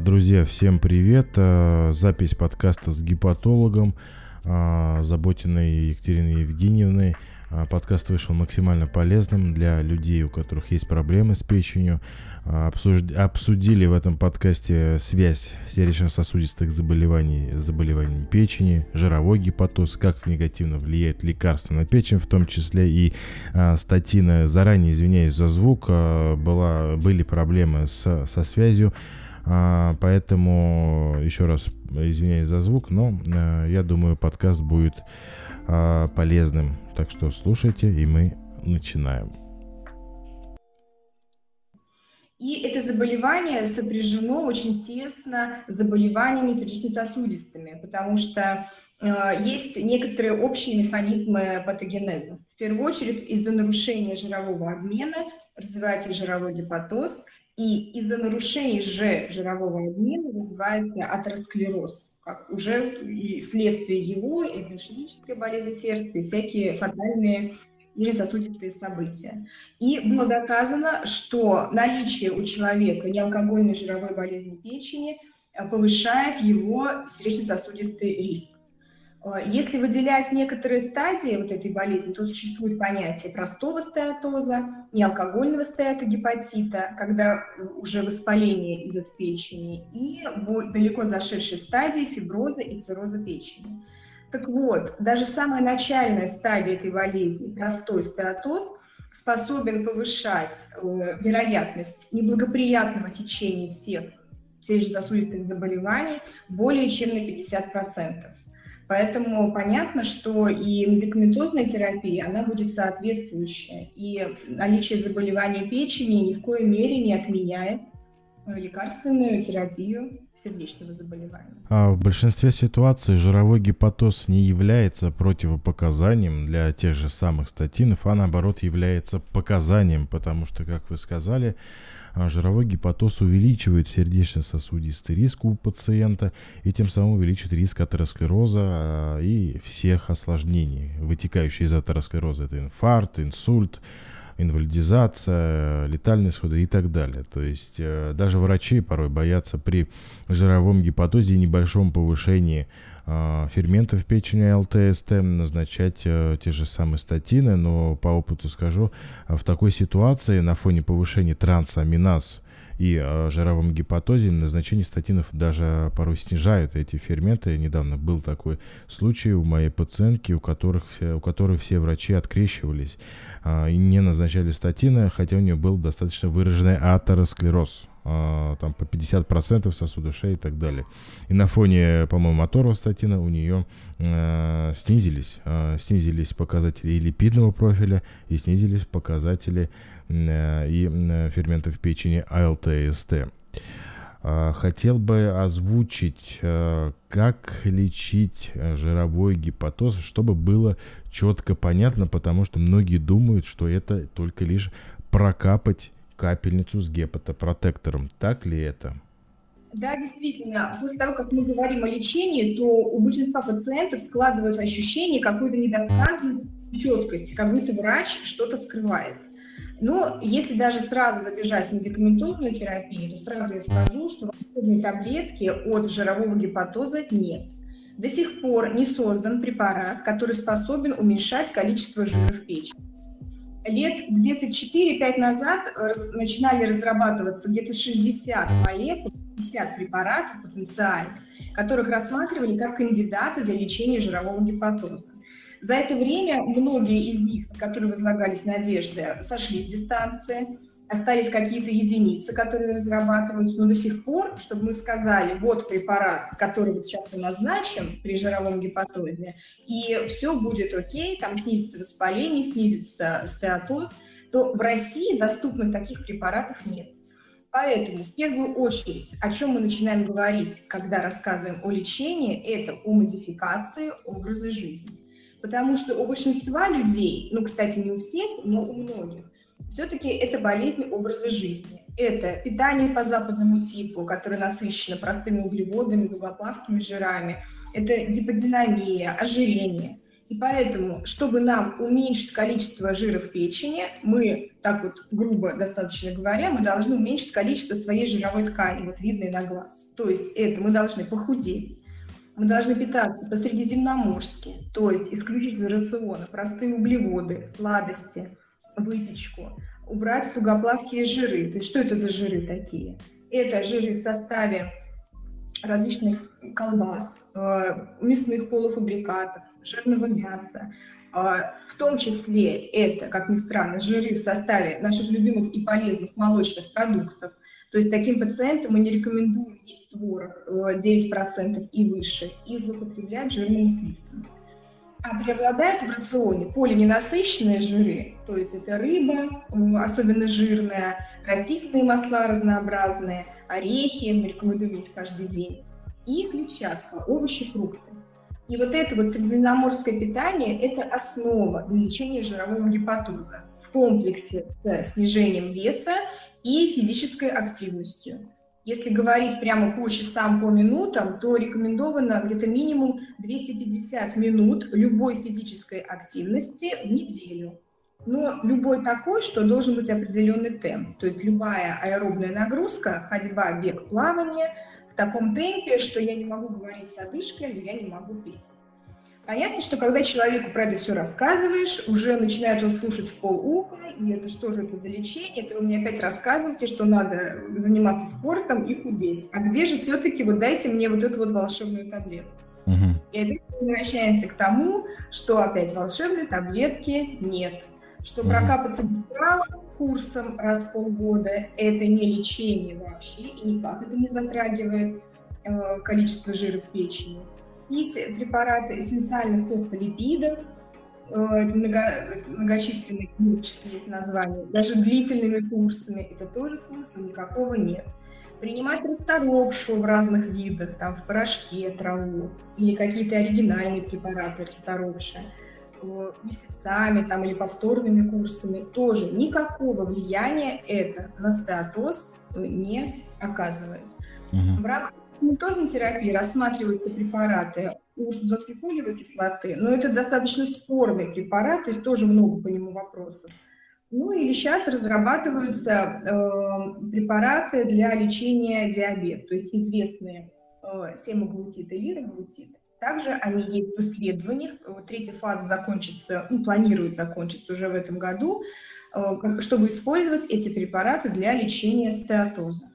Друзья, всем привет. Запись подкаста с гепатологом Заботиной Екатериной Евгеньевной. Подкаст вышел максимально полезным для людей, у которых есть проблемы с печенью. Обсудили в этом подкасте связь сердечно-сосудистых заболеваний с заболеваниями печени, жировой гепатоз, как негативно влияет лекарство на печень, в том числе и статины. Заранее извиняюсь за звук, были проблемы со связью. Поэтому еще раз извиняюсь за звук, но я думаю, подкаст будет полезным. Так что слушайте, и мы начинаем. И это заболевание сопряжено очень тесно с заболеваниями сердечно-сосудистыми, потому что есть некоторые общие механизмы патогенеза. В первую очередь из-за нарушения жирового обмена развивается жировой гепатоз, и из-за нарушений жирового обмена развивается атеросклероз, как уже и следствие его, и ишемическая болезнь сердца, и всякие фатальные нервно-сосудистые события. И было доказано, что наличие у человека неалкогольной жировой болезни печени повышает его сердечно-сосудистый риск. Если выделять некоторые стадии вот этой болезни, то существует понятие простого стеатоза, неалкогольного стеатогепатита, когда уже воспаление идет в печени, и далеко зашедшей стадии фиброза и цирроза печени. Так вот, даже самая начальная стадия этой болезни, простой стеатоз, способен повышать вероятность неблагоприятного течения всех сердечно-сосудистых заболеваний более чем на 50%. Поэтому понятно, что и медикаментозная терапия, она будет соответствующая. И наличие заболевания печени ни в коей мере не отменяет лекарственную терапию сердечного заболевания. А в большинстве ситуаций жировой гепатоз не является противопоказанием для тех же самых статинов, а наоборот является показанием, потому что, как вы сказали, жировой гепатоз увеличивает сердечно-сосудистый риск у пациента и тем самым увеличит риск атеросклероза и всех осложнений, вытекающих из атеросклероза. Это инфаркт, инсульт, инвалидизация, летальные исходы и так далее. То есть даже врачи порой боятся при жировом гепатозе и небольшом повышении ферментов печени АЛТ, АСТ назначать те же самые статины, но по опыту скажу, в такой ситуации на фоне повышения трансаминаз и жировом гепатозе назначение статинов даже порой снижают эти ферменты. Недавно был такой случай у моей пациентки, у которой все врачи открещивались и не назначали статины, хотя у нее был достаточно выраженный атеросклероз. Там по 50% сосудов шеи и так далее. И на фоне, по-моему, аторвастатина у нее снизились показатели и липидного профиля, и снизились показатели и ферментов печени АЛТ и АСТ. Хотел бы озвучить, как лечить жировой гепатоз, чтобы было четко понятно, потому что многие думают, что это только лишь прокапать капельницу с гепатопротектором. Так ли это? Да, действительно. После того, как мы говорим о лечении, то у большинства пациентов складывается ощущение какой-то недосказанности, четкости, как будто врач что-то скрывает. Но если даже сразу забежать в медикаментозную терапию, то сразу я скажу, что волшебной таблетки от жирового гепатоза нет. До сих пор не создан препарат, который способен уменьшать количество жира в печени. Лет где-то 4-5 назад начинали разрабатываться где-то 60 молекул, 50 препаратов потенциально, которых рассматривали как кандидаты для лечения жирового гепатоза. За это время многие из них, на которые возлагались надежды, сошли с дистанции, остались какие-то единицы, которые разрабатываются, но до сих пор, чтобы мы сказали, вот препарат, который вот сейчас мы назначим при жировом гепатозе, и все будет окей, там снизится воспаление, снизится стеатоз, то в России доступных таких препаратов нет. Поэтому в первую очередь, о чем мы начинаем говорить, когда рассказываем о лечении, это о модификации образа жизни. Потому что у большинства людей, ну, кстати, не у всех, но у многих, все-таки это болезнь образа жизни. Это питание по западному типу, которое насыщено простыми углеводами, долгоплавкими жирами. Это гиподинамия, ожирение. И поэтому, чтобы нам уменьшить количество жира в печени, мы, так вот грубо достаточно говоря, мы должны уменьшить количество своей жировой ткани, вот видной на глаз. То есть это мы должны похудеть, мы должны питаться по-средиземноморски, то есть исключить из рациона простые углеводы, сладости, выпечку, убрать тугоплавкие жиры. То есть что это за жиры такие? Это жиры в составе различных колбас, мясных полуфабрикатов, жирного мяса. В том числе это, как ни странно, жиры в составе наших любимых и полезных молочных продуктов. То есть таким пациентам мы не рекомендуем есть творог 9% и выше и злоупотреблять жирными сливками. А преобладают в рационе полиненасыщенные жиры, то есть это рыба, особенно жирная, растительные масла разнообразные, орехи, мы рекомендуем их каждый день, и клетчатка, овощи, фрукты. И вот это вот средиземноморское питание – это основа для лечения жирового гепатоза в комплексе с снижением веса и физической активностью. Если говорить прямо по часам, по минутам, то рекомендовано где-то минимум 250 минут любой физической активности в неделю. Но любой такой, что должен быть определенный темп. То есть любая аэробная нагрузка, ходьба, бег, плавание в таком темпе, что я не могу говорить с одышкой или я не могу пить. Понятно, что когда человеку про это все рассказываешь, уже начинает он слушать в полуха, и это что же это за лечение, это вы мне опять рассказываете, что надо заниматься спортом и худеть. А где же все-таки, вот дайте мне вот эту вот волшебную таблетку. Угу. И опять возвращаемся к тому, что опять волшебной таблетки нет. Что прокапаться гептралом курсом раз в полгода – это не лечение вообще, и никак это не затрагивает количество жира в печени. Пить препараты эссенциальных фосфолипидов, многочисленные химические названия, даже длительными курсами, это тоже смысла никакого нет. Принимать расторопшу в разных видах, там в порошке траву или какие-то оригинальные препараты расторопши месяцами там, или повторными курсами, тоже никакого влияния это на стеатоз не оказывает. В рамках химиотерапии рассматриваются препараты урсодезоксихолевой кислоты, но это достаточно спорный препарат, то есть тоже много по нему вопросов. Ну или сейчас разрабатываются препараты для лечения диабета, то есть известные семаглутид и лираглутид. Также они есть в исследованиях, третья фаза закончится, планирует закончиться уже в этом году, чтобы использовать эти препараты для лечения стеатоза.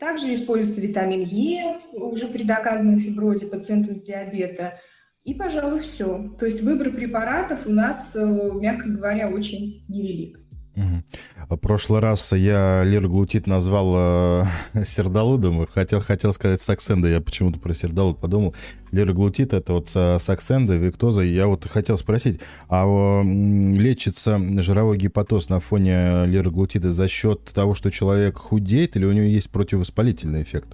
Также используется витамин Е, уже при доказанном фиброзе пациентам с диабетом. И, пожалуй, все. То есть выбор препаратов у нас, мягко говоря, очень невелик. В прошлый раз я лираглутид назвал сердолудом, хотел сказать саксендой, я почему-то про сердолуд подумал. Лираглутид — это вот саксенда, виктоза. Я вот хотел спросить, а лечится жировой гепатоз на фоне лираглутида за счет того, что человек худеет, или у него есть противовоспалительный эффект?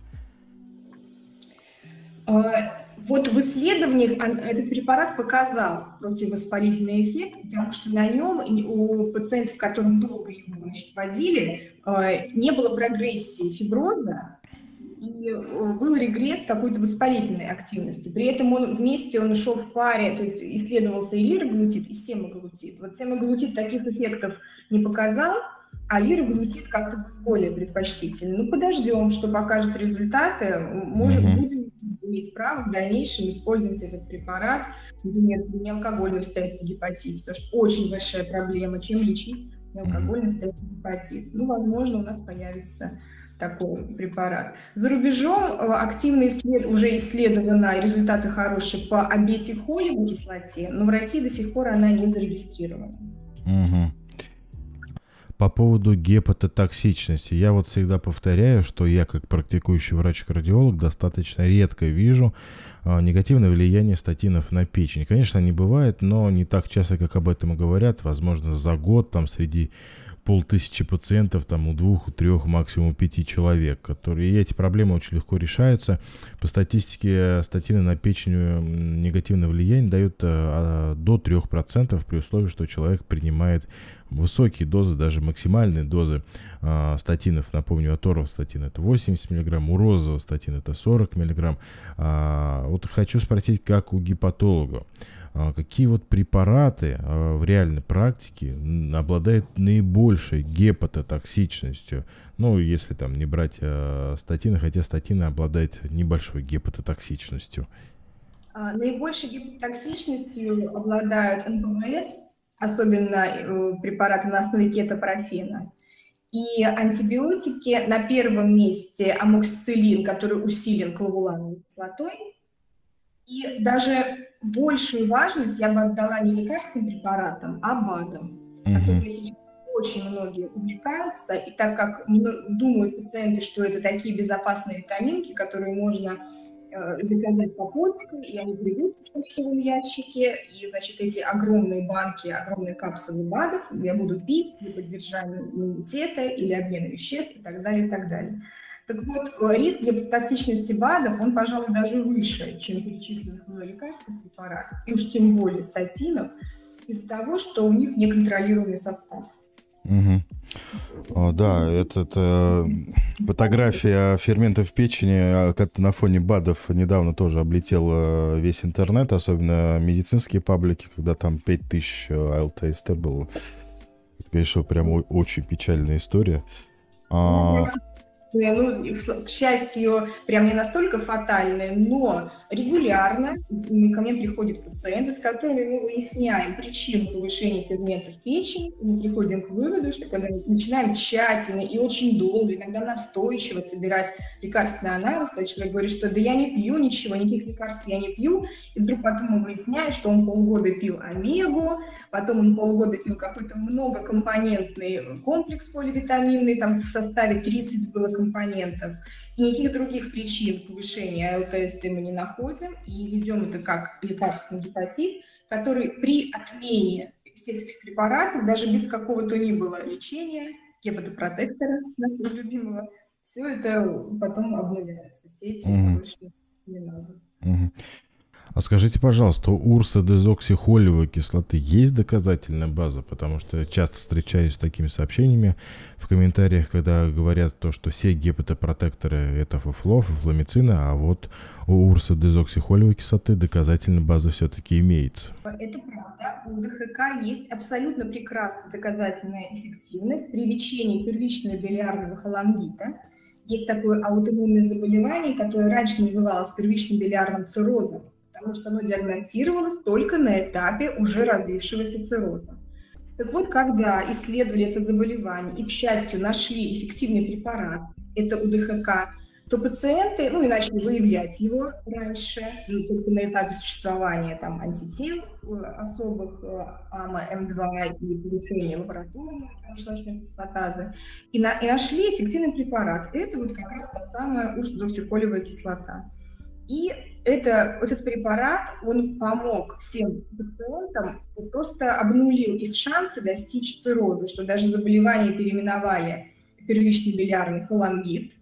Вот в исследованиях этот препарат показал противовоспалительный эффект, потому что на нем у пациентов, которым долго его вводили, не было прогрессии фиброза, и был регресс какой-то воспалительной активности. При этом он вместе шел в паре, то есть исследовался и лираглутид, и семаглутид. Вот семаглутид таких эффектов не показал, а лираглутид как-то более предпочтительный. Ну, подождем, что покажут результаты, может, будем иметь право в дальнейшем использовать этот препарат, например, в неалкогольном стеатогепатите, потому что очень большая проблема, чем лечить неалкогольный стеатогепатит. Ну, возможно, у нас появится такой препарат. За рубежом активно уже исследованы, результаты хорошие по абетихолевой кислоте, но в России до сих пор она не зарегистрирована. По поводу гепатотоксичности. Я вот всегда повторяю, что я, как практикующий врач-кардиолог, достаточно редко вижу негативное влияние статинов на печень. Конечно, они бывают, но не так часто, как об этом и говорят. Возможно, за год там среди 500 пациентов там у 2, 3, максимум 5 человек, которые эти проблемы очень легко решаются. По статистике статины на печень негативное влияние дают до 3% при условии, что человек принимает высокие дозы, даже максимальные дозы статинов. Напомню, аторвастатин это 80 мг, у розового статина это 40 мг. Вот хочу спросить, как у гепатолога, какие вот препараты в реальной практике обладают наибольшей гепатотоксичностью? Ну, если там не брать статины, хотя статины обладают небольшой гепатотоксичностью. Наибольшей гепатотоксичностью обладают НПВС, особенно препараты на основе кетопрофена. И антибиотики на первом месте амоксициллин, который усилен кловулановой кислотой. И даже большую важность я бы отдала не лекарственным препаратам, а БАДам, которые сейчас очень многие увлекаются. И так как думают пациенты, что это такие безопасные витаминки, которые можно заказать по подписке, и они придут в почтовом ящике, и, значит, эти огромные банки, огромные капсулы БАДов я буду пить для поддержания иммунитета или обмена веществ и так далее, и так далее. Так вот, риск гепатотоксичности БАДов, он, пожалуй, даже выше, чем перечисленных мной лекарственных препаратов, и уж тем более статинов, из-за того, что у них неконтролируемый состав. Угу. О, да, это фотография ферментов печени как-то на фоне БАДов недавно тоже облетела весь интернет, особенно медицинские паблики, когда там 5000 АЛТ, АСТ было. Это, конечно, прям очень печальная история. К счастью, прям не настолько фатальные, но регулярно ко мне приходят пациенты, с которыми мы выясняем причину повышения ферментов печени, и мы приходим к выводу, что когда мы начинаем тщательно и очень долго, иногда настойчиво собирать лекарственный анализ, когда человек говорит, что да я не пью ничего, никаких лекарств я не пью, и вдруг потом мы выясняем, что он полгода пил омегу, потом он полгода пил какой-то многокомпонентный комплекс поливитаминный, там в составе 30 было компонентов, и никаких других причин повышения АЛТ-СТ мы не находим, и ведем это как лекарственный гепатит, который при отмене всех этих препаратов, даже без какого-то ни было лечения, гепатопротектора, нашего любимого, все это потом обнуляется, все эти повышенные аминазы. А скажите, пожалуйста, у урсодезоксихолевой кислоты есть доказательная база? Потому что часто встречаюсь с такими сообщениями в комментариях, когда говорят то, что все гепатопротекторы это фуфло, фуфламицина, а вот у урсодезоксихолевой кислоты доказательная база все-таки имеется. Это правда. У УДХК есть абсолютно прекрасная доказательная эффективность при лечении первичного билиарного холангита. Есть такое аутоиммунное заболевание, которое раньше называлось первичным билиарным циррозом, потому что оно диагностировалось только на этапе уже развившегося цирроза. Так вот, когда исследовали это заболевание и, к счастью, нашли эффективный препарат, это УДХК, то пациенты, и начали выявлять его раньше, только на этапе существования там антител особых АМА-М2 и повышения лабораторной щелочной кислотазы, и нашли эффективный препарат. Это вот как раз та самая урсодезоксихолевая кислота. И этот препарат, он помог всем пациентам, просто обнулил их шансы достичь цирроза, что даже заболевание переименовали первичный билиарный холангит.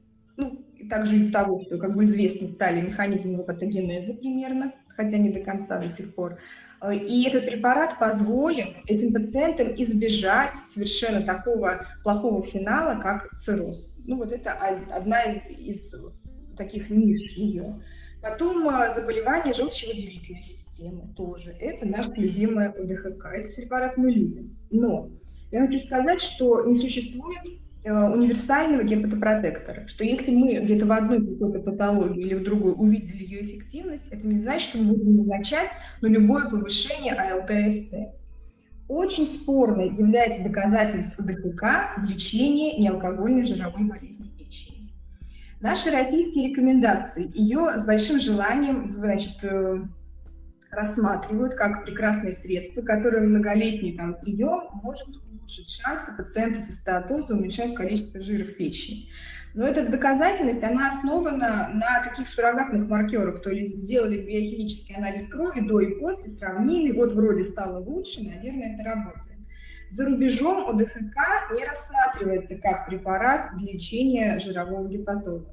И также из того, что известны стали механизмы его патогенеза примерно, хотя не до конца до сих пор. И этот препарат позволил этим пациентам избежать совершенно такого плохого финала, как цирроз. Вот это одна из таких ниш ее. Потом заболевание желчевыделительной системы тоже. Это наша любимая УДХК. Этот препарат мы любим. Но я хочу сказать, что не существует универсального гепатопротектора. Что если мы где-то в одной какой-то патологии или в другой увидели ее эффективность, это не значит, что мы будем назначать на любое повышение АЛТ-СТ. Очень спорной является доказательность УДХК в лечении неалкогольной жировой болезни печени. Наши российские рекомендации ее с большим желанием рассматривают как прекрасное средство, которое многолетний прием может улучшить шансы пациента со стеатозом, уменьшать количество жира в печени. Но эта доказательность, она основана на таких суррогатных маркерах, то есть сделали биохимический анализ крови до и после, сравнили, вроде стало лучше, наверное, это работает. За рубежом УДХК не рассматривается как препарат для лечения жирового гепатоза.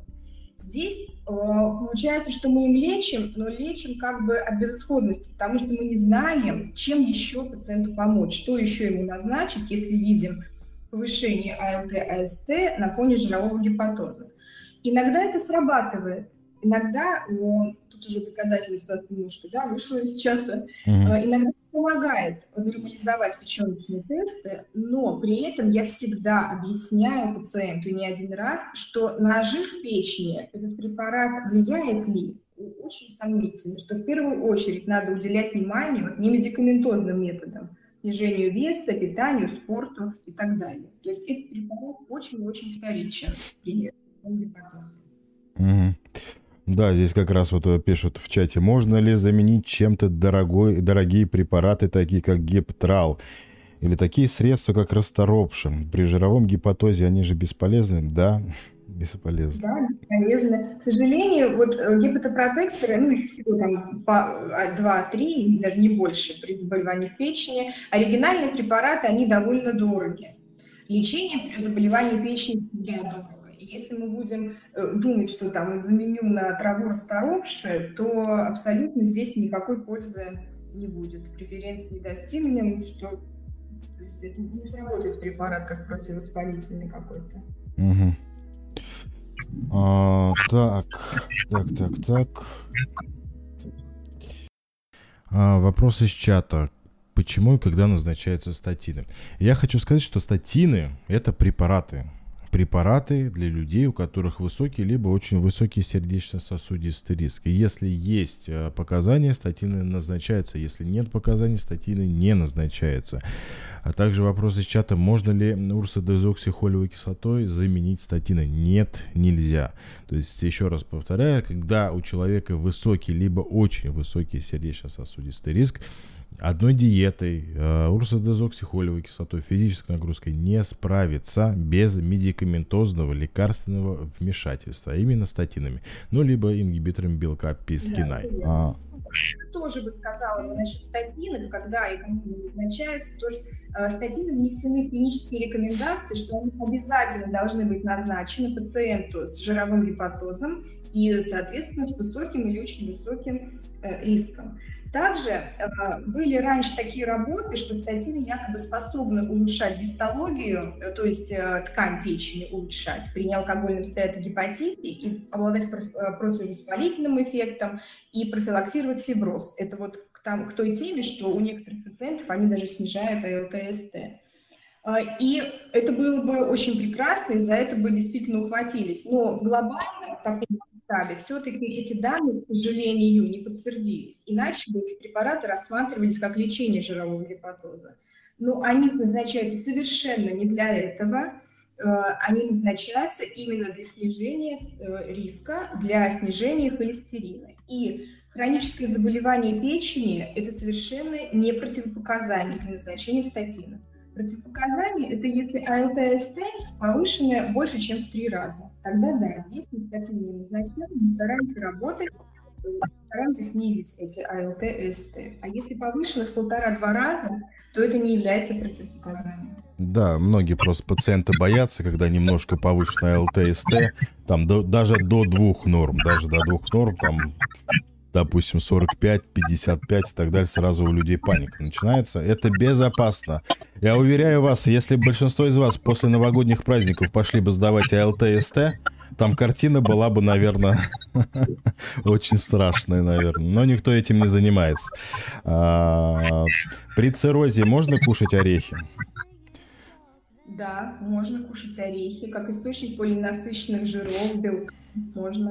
Здесь получается, что мы им лечим, но лечим как бы от безысходности, потому что мы не знаем, чем еще пациенту помочь, что еще ему назначить, если видим повышение АЛТ, АСТ на фоне жирового гепатоза. Иногда это срабатывает, иногда, тут уже доказательство немножко, да, вышло из чата, иногда помогает нормализовать печеночные тесты, но при этом я всегда объясняю пациенту не один раз, что на жир в печени этот препарат влияет ли, очень сомнительно, что в первую очередь надо уделять внимание не медикаментозным методам, снижению веса, питанию, спорту и так далее. То есть этот препарат очень-очень вторичен при гепатозе. Да, здесь как раз вот пишут в чате, можно ли заменить чем-то дорогие препараты, такие как Гептрал, или такие средства, как расторопша. При жировом гепатозе они же бесполезны? Да, бесполезны. Да, бесполезны. К сожалению, вот гепатопротекторы, их всего там 2-3, даже не больше при заболеваниях печени, оригинальные препараты, они довольно дороги. Лечение при заболевании печени всегда дорого. Если мы будем думать, что там заменю на траву расторопши, то абсолютно здесь никакой пользы не будет. Преференции не достигнем, что это не сработает препарат как противовоспалительный какой-то. Угу. Так. Вопрос из чата. Почему и когда назначаются статины? Я хочу сказать, что статины – это препараты. Препараты для людей, у которых высокий либо очень высокий сердечно-сосудистый риск. Если есть показания, статины назначаются. Если нет показаний, статины не назначаются. А также вопрос из чата, можно ли урсодезоксихолевой кислотой заменить статины? Нет, нельзя. То есть, еще раз повторяю, когда у человека высокий либо очень высокий сердечно-сосудистый риск, одной диетой, урсодезоксихолевой кислотой, физической нагрузкой не справится без медикаментозного лекарственного вмешательства, а именно статинами, либо ингибитором белка пискинай. Да, я тоже бы сказала насчет статинов, когда и кому назначаются, то что статины внесены в клинические рекомендации, что они обязательно должны быть назначены пациенту с жировым гепатозом и, соответственно, с высоким или очень высоким риском. Также были раньше такие работы, что статины якобы способны улучшать гистологию, то есть ткань печени улучшать при неалкогольном стеатогепатите и обладать противовоспалительным эффектом и профилактировать фиброз. Это вот к той теме, что у некоторых пациентов они даже снижают АЛТ-СТ. И это было бы очень прекрасно, и за это бы действительно ухватились. Но в глобальном таком все-таки эти данные, к сожалению, не подтвердились. Иначе бы эти препараты рассматривались как лечение жирового гепатоза. Но они назначаются совершенно не для этого. Они назначаются именно для снижения риска, для снижения холестерина. И хроническое заболевание печени – это совершенно не противопоказание для назначения статинов. Противопоказания – это если АЛТ-АСТ повышены больше, чем в 3 раза. Тогда да, здесь мы, кстати, не назначаем, мы стараемся работать, стараемся снизить эти АЛТ-АСТ. А если повышены в 1,5-2 раза, то это не является противопоказанием. Да, многие просто пациенты боятся, когда немножко повышена АЛТ-АСТ, там даже до 2 норм, допустим, 45, 55 и так далее, сразу у людей паника начинается. Это безопасно. Я уверяю вас, если большинство из вас после новогодних праздников пошли бы сдавать АЛТ и СТ, там картина была бы, наверное, очень страшная, наверное. Но никто этим не занимается. При циррозе можно кушать орехи? Да, можно кушать орехи. Как источник полиненасыщенных жиров, белка. Можно.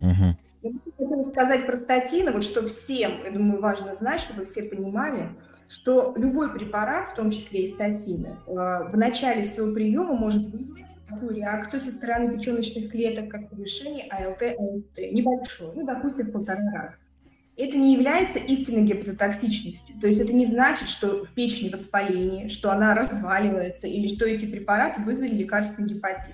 Угу. Я хотела сказать про статины, что всем, я думаю, важно знать, чтобы все понимали, что любой препарат, в том числе и статины, в начале своего приема может вызвать такую реакцию со стороны печеночных клеток, как повышение АЛТ-АСТ, небольшое, допустим, в 1,5 раза. Это не является истинной гепатотоксичностью, то есть это не значит, что в печени воспаление, что она разваливается или что эти препараты вызвали лекарственный гепатит.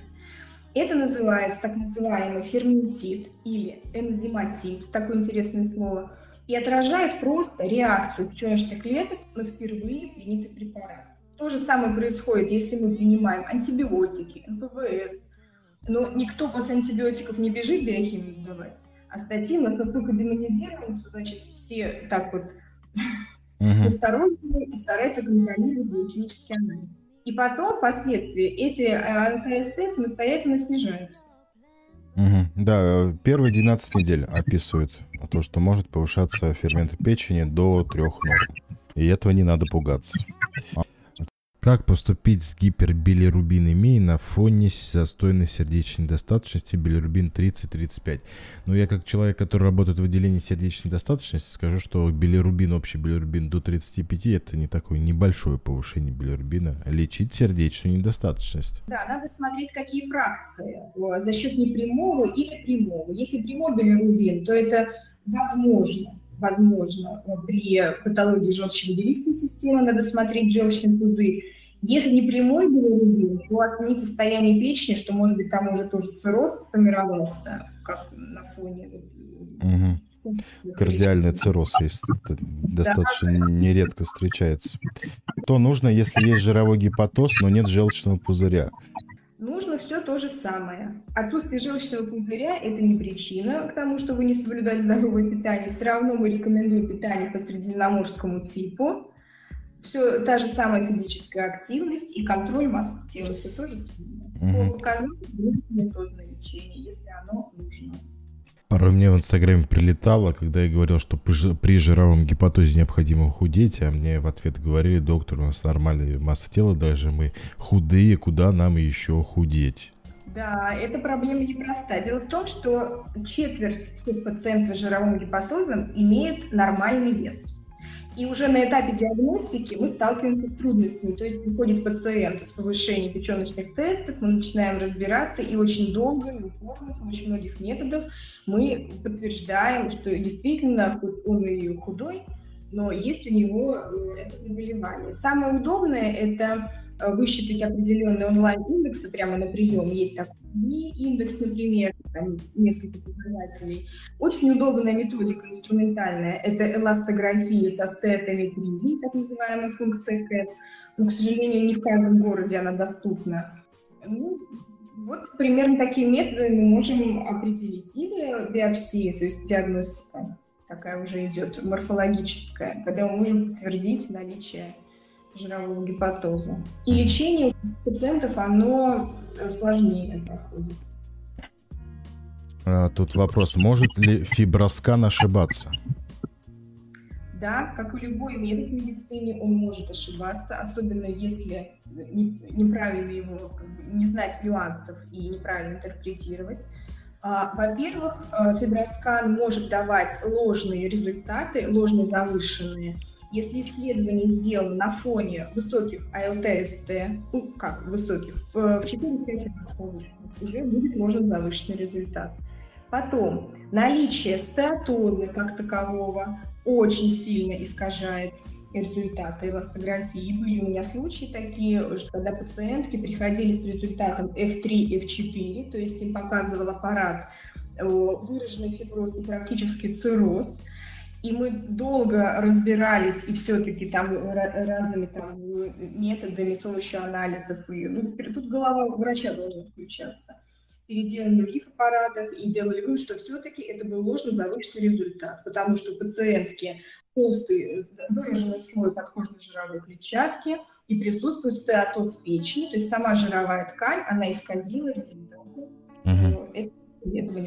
Это называется так называемый ферментит или энзиматит, такое интересное слово, и отражает просто реакцию печеночных клеток на впервые принятый препарат. То же самое происходит, если мы принимаем антибиотики, НПВС, Но никто после антибиотиков не бежит биохимию сдавать, а статьи у нас настолько демонизированы, что, значит, все так вот посторонние и стараются контролировать биохимические анализы. И потом, впоследствии, эти АСТ самостоятельно снижаются. Да, первые 12 недель описывают то, что может повышаться ферменты печени до 3 норм. И этого не надо пугаться. Как поступить с гипербилирубинемией на фоне застойной сердечной недостаточности билирубин 30-35? Ну, я как человек, который работает в отделении сердечной недостаточности, скажу, что билирубин, общий билирубин до 35 – это не такое небольшое повышение билирубина. Лечить сердечную недостаточность. Да, надо смотреть, какие фракции. За счет непрямого или прямого. Если прямой билирубин, то это возможно, при патологии желчно-выделительной системы надо смотреть желчный пузырь. Если не прямой билирубин, то отменить состояние печени, что, может быть, там уже тоже цирроз сформировался, как на фоне. Кардиальный цирроз есть, достаточно нередко встречается. То нужно, если есть жировой гепатоз, но нет желчного пузыря. Нужно все то же самое. Отсутствие желчного пузыря – это не причина к тому, что вы не соблюдали здоровое питание. Все равно мы рекомендуем питание по средиземноморскому типу. Все та же самая физическая активность и контроль массы тела. Все то же самое. По показанию медикаментозное лечение, если оно нужно. Порой мне в Инстаграме прилетало, когда я говорил, что при жировом гепатозе необходимо худеть, а мне в ответ говорили: доктор, у нас нормальная масса тела, даже мы худые, куда нам еще худеть? Да, эта проблема непроста. Дело в том, что четверть всех пациентов с жировым гепатозом имеют нормальный вес. И уже на этапе диагностики мы сталкиваемся с трудностями. То есть приходит пациент с повышением печеночных тестов, мы начинаем разбираться, и очень долго, и упорно, с очень многих методов мы подтверждаем, что действительно он и худой, но есть у него это заболевание. Самое удобное – это высчитать определенные онлайн-индексы прямо на прием. Есть такой индекс, например, там несколько показателей. Очень удобная методика инструментальная – это эластография со стетами 3D, так называемая функция КЭТ. Но, к сожалению, не в каждом городе она доступна. Ну, вот примерно такие методы мы можем определить. Или биопсия, то есть диагностика такая уже идет, морфологическая, когда мы можем подтвердить наличие жирового гепатоза. И лечение у пациентов, оно сложнее проходит. Тут вопрос, может ли фиброскан ошибаться? Да, как и любой метод в медицине, он может ошибаться, особенно если неправильно его, не знать нюансов и неправильно интерпретировать. Во-первых, фиброскан может давать ложные результаты, ложно завышенные. Если исследование сделано на фоне высоких АЛТ, АСТ, ну как высоких, в 4-5 раз уже будет ложно завышенный результат. Потом наличие стеатоза как такового очень сильно искажает результаты эластографии. Были у меня случаи такие, когда пациентки приходили с результатом F3, F4, то есть им показывал аппарат выраженный фиброз и практически цирроз, и мы долго разбирались, и все-таки там разными там методами, с помощью анализов, и тут голова врача должна включаться. Переделали в других аппаратах и делали вывод, что все-таки это был ложно завышенный результат, потому что пациентки толстый, выраженный слой подкожно-жировой клетчатки и присутствует стеатоз печени, то есть сама жировая ткань, она исказила результаты.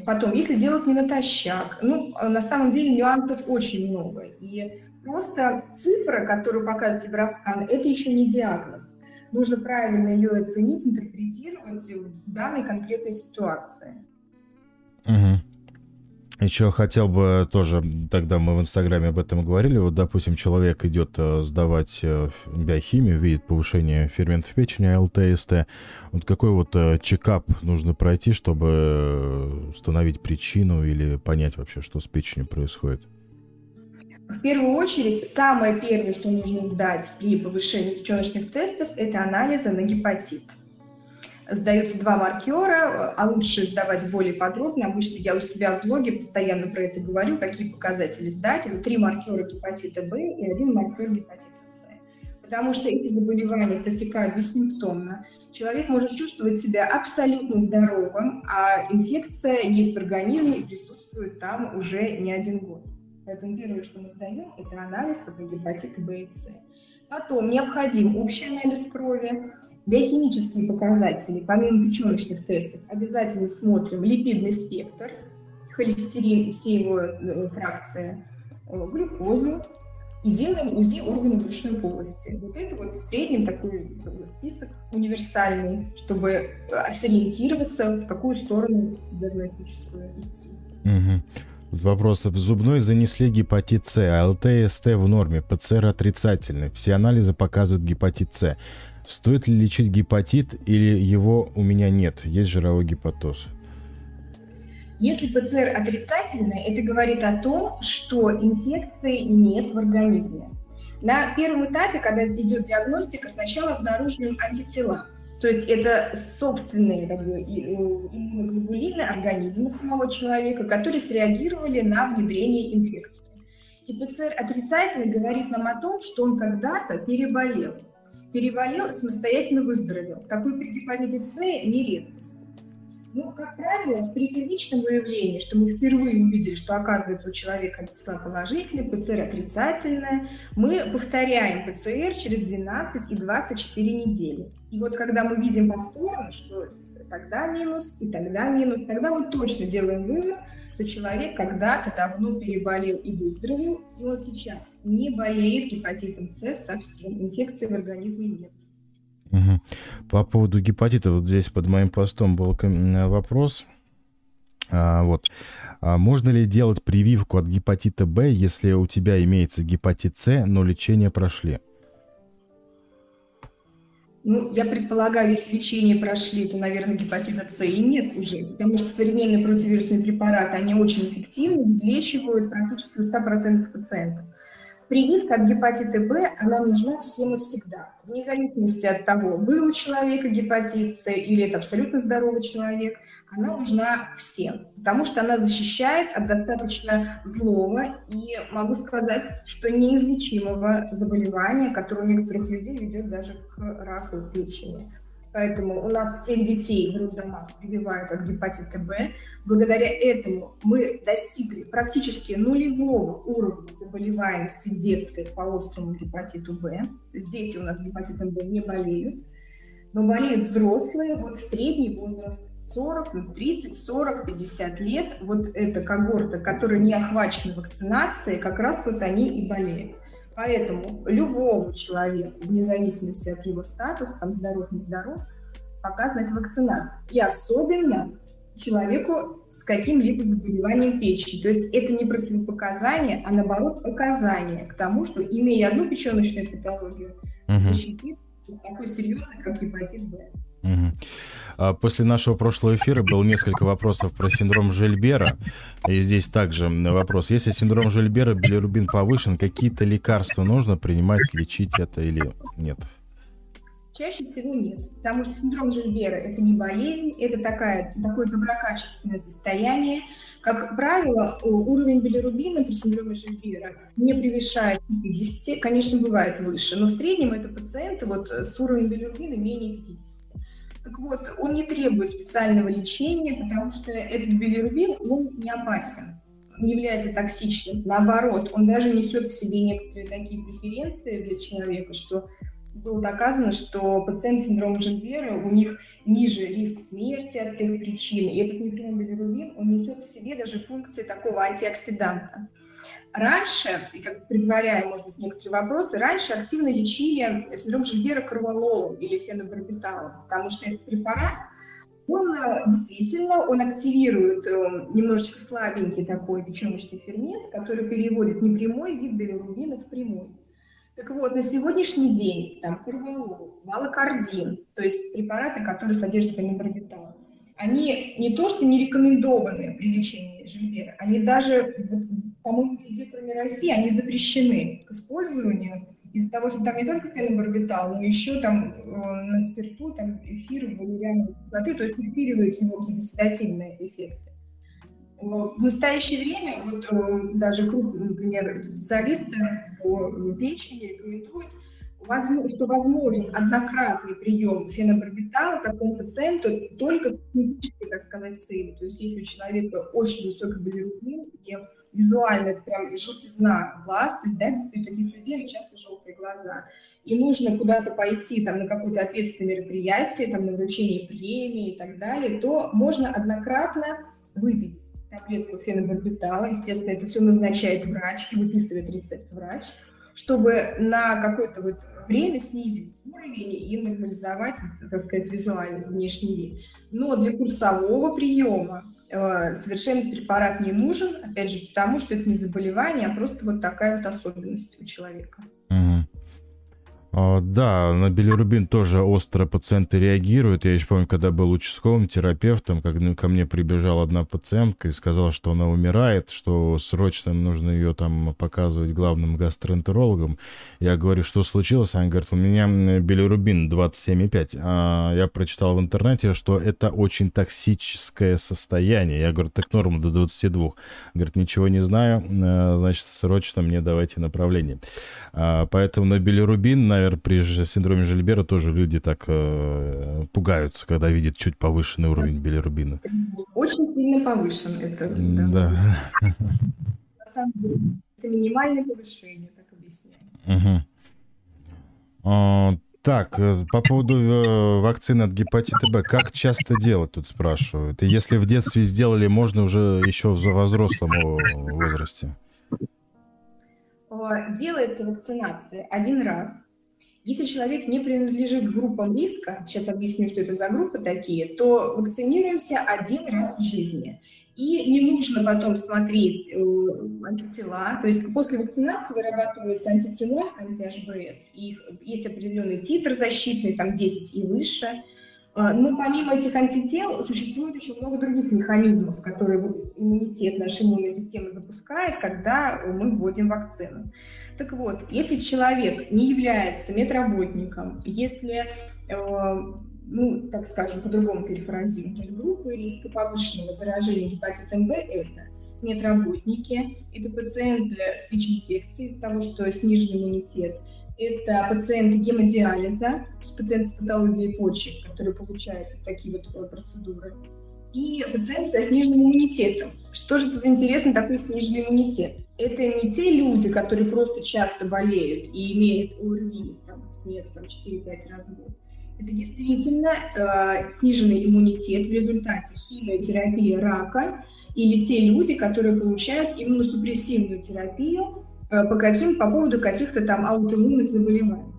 Потом, если делать не натощак, на самом деле нюансов очень много. И просто цифра, которую показывает фиброскан, это еще не диагноз. Нужно правильно ее оценить, интерпретировать в данной конкретной ситуации. Еще хотел бы тоже, тогда мы в Инстаграме об этом говорили, вот, допустим, человек идет сдавать биохимию, видит повышение ферментов печени, АЛТ, АСТ. Вот какой вот чекап нужно пройти, чтобы установить причину или понять вообще, что с печенью происходит? В первую очередь, самое первое, что нужно сдать при повышении печеночных тестов, это анализы на гепатит. Сдаются 2 маркера, а лучше сдавать более подробно. Обычно я у себя в блоге постоянно про это говорю, какие показатели сдать. Это 3 маркера гепатита Б и 1 маркер гепатита С. потому что эти заболевания протекают бессимптомно. Человек может чувствовать себя абсолютно здоровым, а инфекция есть в организме и присутствует там уже не один год. Поэтому первое, что мы сдаем, это анализ гепатита Б и С. Потом необходим общий анализ крови, биохимические показатели, помимо печеночных тестов, обязательно смотрим липидный спектр, холестерин и все его фракции, глюкозу, и делаем УЗИ органов брюшной полости. Вот это вот в среднем такой список универсальный, чтобы сориентироваться, в какую сторону диагностическую идти. Вопрос. В зубной занесли гепатит С, АЛТ и АСТ в норме, ПЦР отрицательный. Все анализы показывают гепатит С. Стоит ли лечить гепатит или его у меня нет? Есть жировой гепатоз. Если ПЦР отрицательный, это говорит о том, что инфекции нет в организме. На первом этапе, когда идет диагностика, сначала обнаруживаем антитела. То есть это собственные иммуноглобулины организма самого человека, которые среагировали на внедрение инфекции. И ПЦР отрицательный говорит нам о том, что он когда-то переболел. Переболел и самостоятельно выздоровел. Такой при гепатите С не редкость. Но, как правило, при первичном выявлении, что мы впервые увидели, что оказывается у человека антитела положительные, ПЦР отрицательная, мы повторяем ПЦР через 12 и 24 недели. И вот когда мы видим повторно, что тогда минус, тогда мы точно делаем вывод, что человек когда-то давно переболел и выздоровел, и он сейчас не болеет гепатитом С совсем, инфекции в организме нет. По поводу гепатита, вот здесь под моим постом был вопрос, можно ли делать прививку от гепатита Б, если у тебя имеется гепатит С, но лечение прошли? Ну, я предполагаю, если лечение прошли, то, наверное, гепатита С и нет уже, потому что современные противовирусные препараты, они очень эффективны, излечивают практически у 100% пациентов. Прививка от гепатита Б, она нужна всем и всегда, вне зависимости от того, был у человека гепатит С или это абсолютно здоровый человек, она нужна всем, потому что она защищает от достаточно злого и, могу сказать, что неизлечимого заболевания, которое у некоторых людей ведет даже к раку печени. Поэтому у нас всех детей в роддомах прививают от гепатита Б. Благодаря этому мы достигли практически нулевого уровня заболеваемости детской по острому гепатиту Б. Дети у нас гепатитом Б не болеют, но болеют взрослые. Вот средний возраст 40, 30, 40, 50 лет. Вот эта когорта, которая не охвачена вакцинацией, как раз вот они и болеют. Поэтому любому человеку, вне зависимости от его статуса, там здоров, нездоров, показана эта вакцинация. И особенно человеку с каким-либо заболеванием печени. То есть это не противопоказание, а наоборот показание к тому, что имея одну печеночную патологию, защитит такой серьезный, как гепатит Б. После нашего прошлого эфира было несколько вопросов про синдром Жильбера. И здесь также вопрос. Если синдром Жильбера, билирубин повышен, какие-то лекарства нужно принимать, лечить это или нет? Чаще всего нет, потому что синдром Жильбера – это не болезнь, это такое доброкачественное состояние. Как правило, уровень билирубина при синдроме Жильбера не превышает 50, конечно, бывает выше, но в среднем это пациенты вот с уровнем билирубина менее 50. Так вот, он не требует специального лечения, потому что этот билирубин, он не опасен, не является токсичным. Наоборот, он даже несет в себе некоторые такие преференции для человека, что было доказано, что пациенты с синдромом Жильбера, у них ниже риск смерти от всех причин. И этот непрямой билирубин, он несет в себе даже функции такого антиоксиданта. Раньше, и как предваряя, может быть, некоторые вопросы, раньше активно лечили синдром Жильбера корвалолом или фенобарбиталом, потому что этот препарат, он действительно, он активирует немножечко слабенький такой печеночный фермент, который переводит непрямой вид билирубина в прямой. Так вот, на сегодняшний день там корвалол, валокардин, то есть препараты, которые содержат фенобарбитал, они не то что не рекомендованы при лечении Жильбера, они даже, по-моему, везде, кроме России, они запрещены к использованию из-за того, что там не только фенобарбитал, но еще там на спирту там эфир валериановой кислоты, то есть усиливают его какие-то седативные эффекты. В настоящее время вот даже крупные, например, специалисты по печени рекомендуют что возможен однократный прием фенобарбитала такому пациенту только клинически, так сказать, цели. То есть если у человека очень высокий билирубин, визуально это прям желтизна глаз, то есть, да, действительно, у этих людей часто желтые глаза. И нужно куда-то пойти там, на какое-то ответственное мероприятие, там, на вручение премии и так далее, то можно однократно выпить таблетку фенобарбитала. Естественно, это все назначает врач и выписывает рецепт врач, чтобы на какое-то вот время снизить уровень и нормализовать, так сказать, визуально внешний вид. Но для курсового приема совершенно препарат не нужен, опять же, потому что это не заболевание, а просто вот такая вот особенность у человека. Да, на билирубин тоже остро пациенты реагируют. Я еще помню, когда был участковым терапевтом, когда ко мне прибежала одна пациентка и сказала, что она умирает, что срочно нужно ее там показывать главным гастроэнтерологам. Я говорю, что случилось? Она говорит, у меня билирубин 27,5. А я прочитал в интернете, что это очень токсическое состояние. Я говорю, так норма до 22. Говорит, ничего не знаю, значит, срочно мне давайте направление. Поэтому на билирубин, наверное, при синдроме Жильбера тоже люди так пугаются, когда видят чуть повышенный уровень билирубина. Очень сильно повышен. Это, да. На самом деле, это минимальное повышение, так объясняю. Угу. Так, по поводу вакцины от гепатита Б, как часто делать, тут спрашивают. И если в детстве сделали, можно уже еще во взрослом возрасте? Делается вакцинация один раз. Если человек не принадлежит к группам риска, сейчас объясню, что это за группы такие, то вакцинируемся один раз в жизни. И не нужно потом смотреть антитела. То есть после вакцинации вырабатываются антитела, анти-HBS. Их есть определенный титр защитный, там 10 и выше. Но помимо этих антител существует еще много других механизмов, которые иммунитет, наша иммунная система запускает, когда мы вводим вакцину. Так вот, если человек не является медработником, если, ну, так скажем, по-другому перефразируем, то есть группа риска повышенного заражения гепатитом Б – это медработники, это пациенты с ВИЧ-инфекцией из-за того, что снижен иммунитет, это пациенты гемодиализа, пациенты с патологией почек, которые получают вот такие вот процедуры, и пациенты со сниженным иммунитетом. Что же это за интересный такой сниженный иммунитет? Это не те люди, которые просто часто болеют и имеют ОРВИ, например, 4-5 раз в год. Это действительно сниженный иммунитет в результате химиотерапии рака или те люди, которые получают иммуносупрессивную терапию, по поводу каких-то там аутоиммунных заболеваний.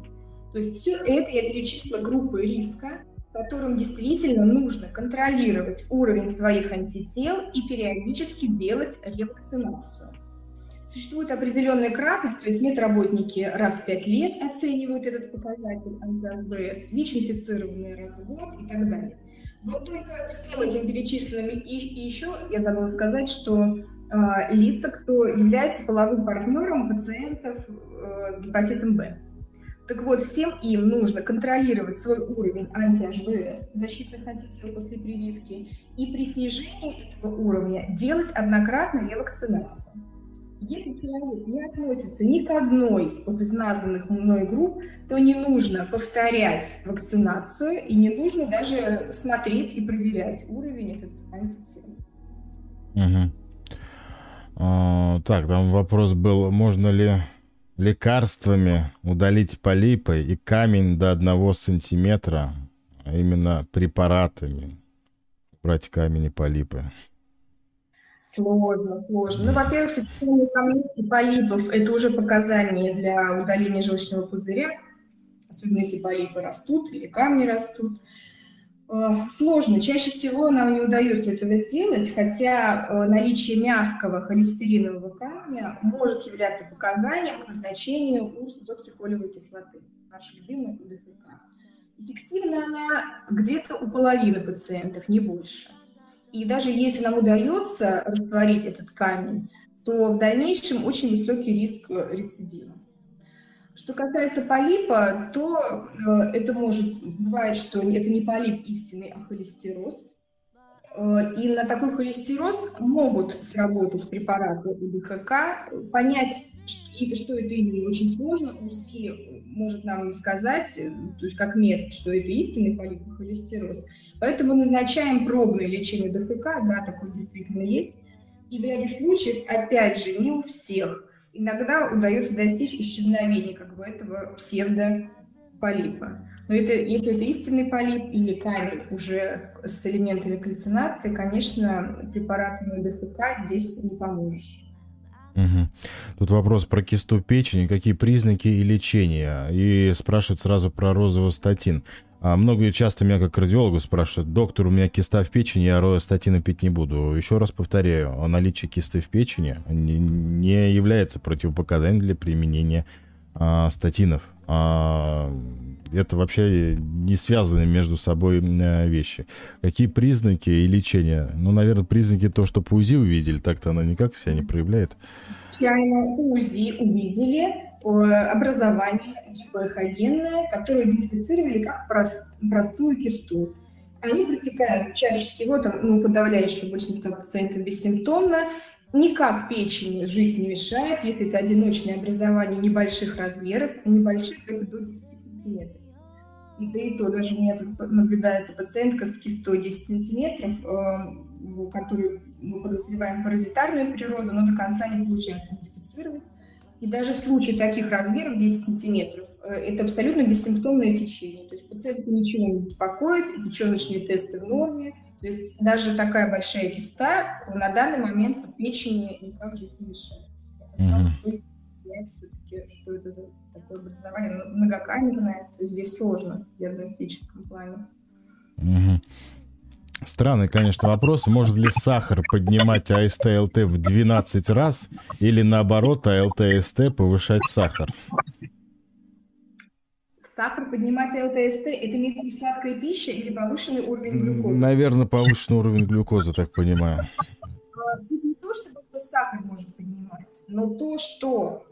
То есть все это я перечислила группы риска, которым действительно нужно контролировать уровень своих антител и периодически делать ревакцинацию. Существует определенная кратность, то есть медработники раз в 5 лет оценивают этот показатель АСТ, ВИЧ-инфицированные раз в год и так далее. Вот только всем этим перечисленным, и еще я забыла сказать, что лица, кто является половым партнером пациентов с гепатитом Б. Так вот, всем им нужно контролировать свой уровень анти-HBS, защитных антител после прививки, и при снижении этого уровня делать однократную ревакцинацию. Если человек не относится ни к одной из названных мной групп, то не нужно повторять вакцинацию и не нужно даже смотреть и проверять уровень этого антитела. Так, там вопрос был, можно ли лекарствами удалить полипы и камень до 1 сантиметра, а именно препаратами брать камень и полипы? Сложно. Ну, во-первых, сечение камней и полипов – это уже показание для удаления желчного пузыря, особенно если полипы растут или камни растут. Сложно. Чаще всего нам не удается этого сделать, хотя наличие мягкого холестеринового камня может являться показанием к назначению урсодезоксихолевой кислоты, нашей любимой УДХК. Эффективна она где-то у половины пациентов, не больше. И даже если нам удается растворить этот камень, то в дальнейшем очень высокий риск рецидива. Что касается полипа, то это бывает, что это не полип истинный, а холестероз. И на такой холестероз могут сработать препараты УДХК. Понять, что это именно, очень сложно. УЗИ может нам не сказать, то есть как метод, что это истинный холестероз. Поэтому назначаем пробное лечение УДХК, да, такое действительно есть. И в ряде случаев, опять же, не у всех, иногда удается достичь исчезновения как бы этого псевдополипа. Но это, если это истинный полип или камень уже с элементами кальцинации, конечно, препаратами УДХК здесь не поможешь. Угу. Тут вопрос про кисту печени, какие признаки и лечение. И спрашивают сразу про розовостатин. Много и часто меня как кардиологу спрашивают: доктор, у меня киста в печени, я розовостатина пить не буду. Еще раз повторяю, наличие кисты в печени не является противопоказанием для применения статинов. Это вообще не связаны между собой вещи. Какие признаки и лечение? Ну, наверное, признаки то, что по УЗИ увидели, так-то она никак себя не проявляет. Реально УЗИ увидели образование гипоэхогенное, которое идентифицировали как простую кисту. Они протекают чаще всего, там, ну, подавляющее большинство пациентов бессимптомно. Никак печени жить не мешает, если это одиночное образование небольших размеров, небольших это до 10 сантиметров. И то даже у меня тут наблюдается пациентка с кистой 10 сантиметров, которую мы подозреваем паразитарную природу, но до конца не получается идентифицировать. И даже в случае таких размеров 10 сантиметров это абсолютно бессимптомное течение. То есть пациентка ничего не беспокоит, печеночные тесты в норме. То есть даже такая большая киста на данный момент в печени никак жить не мешает. Осталось понять, что это за такое образование многокамерное, то есть здесь сложно в диагностическом плане. Странный, конечно, вопрос. Может ли сахар поднимать АСТ и АЛТ в 12 раз или наоборот АЛТ и АСТ повышать сахар? Сахар поднимать АЛТ-АСТ – это не сладкая пища или повышенный уровень глюкозы? Наверное, повышенный уровень глюкозы, так понимаю. Не то, что сахар может поднимать, но то, что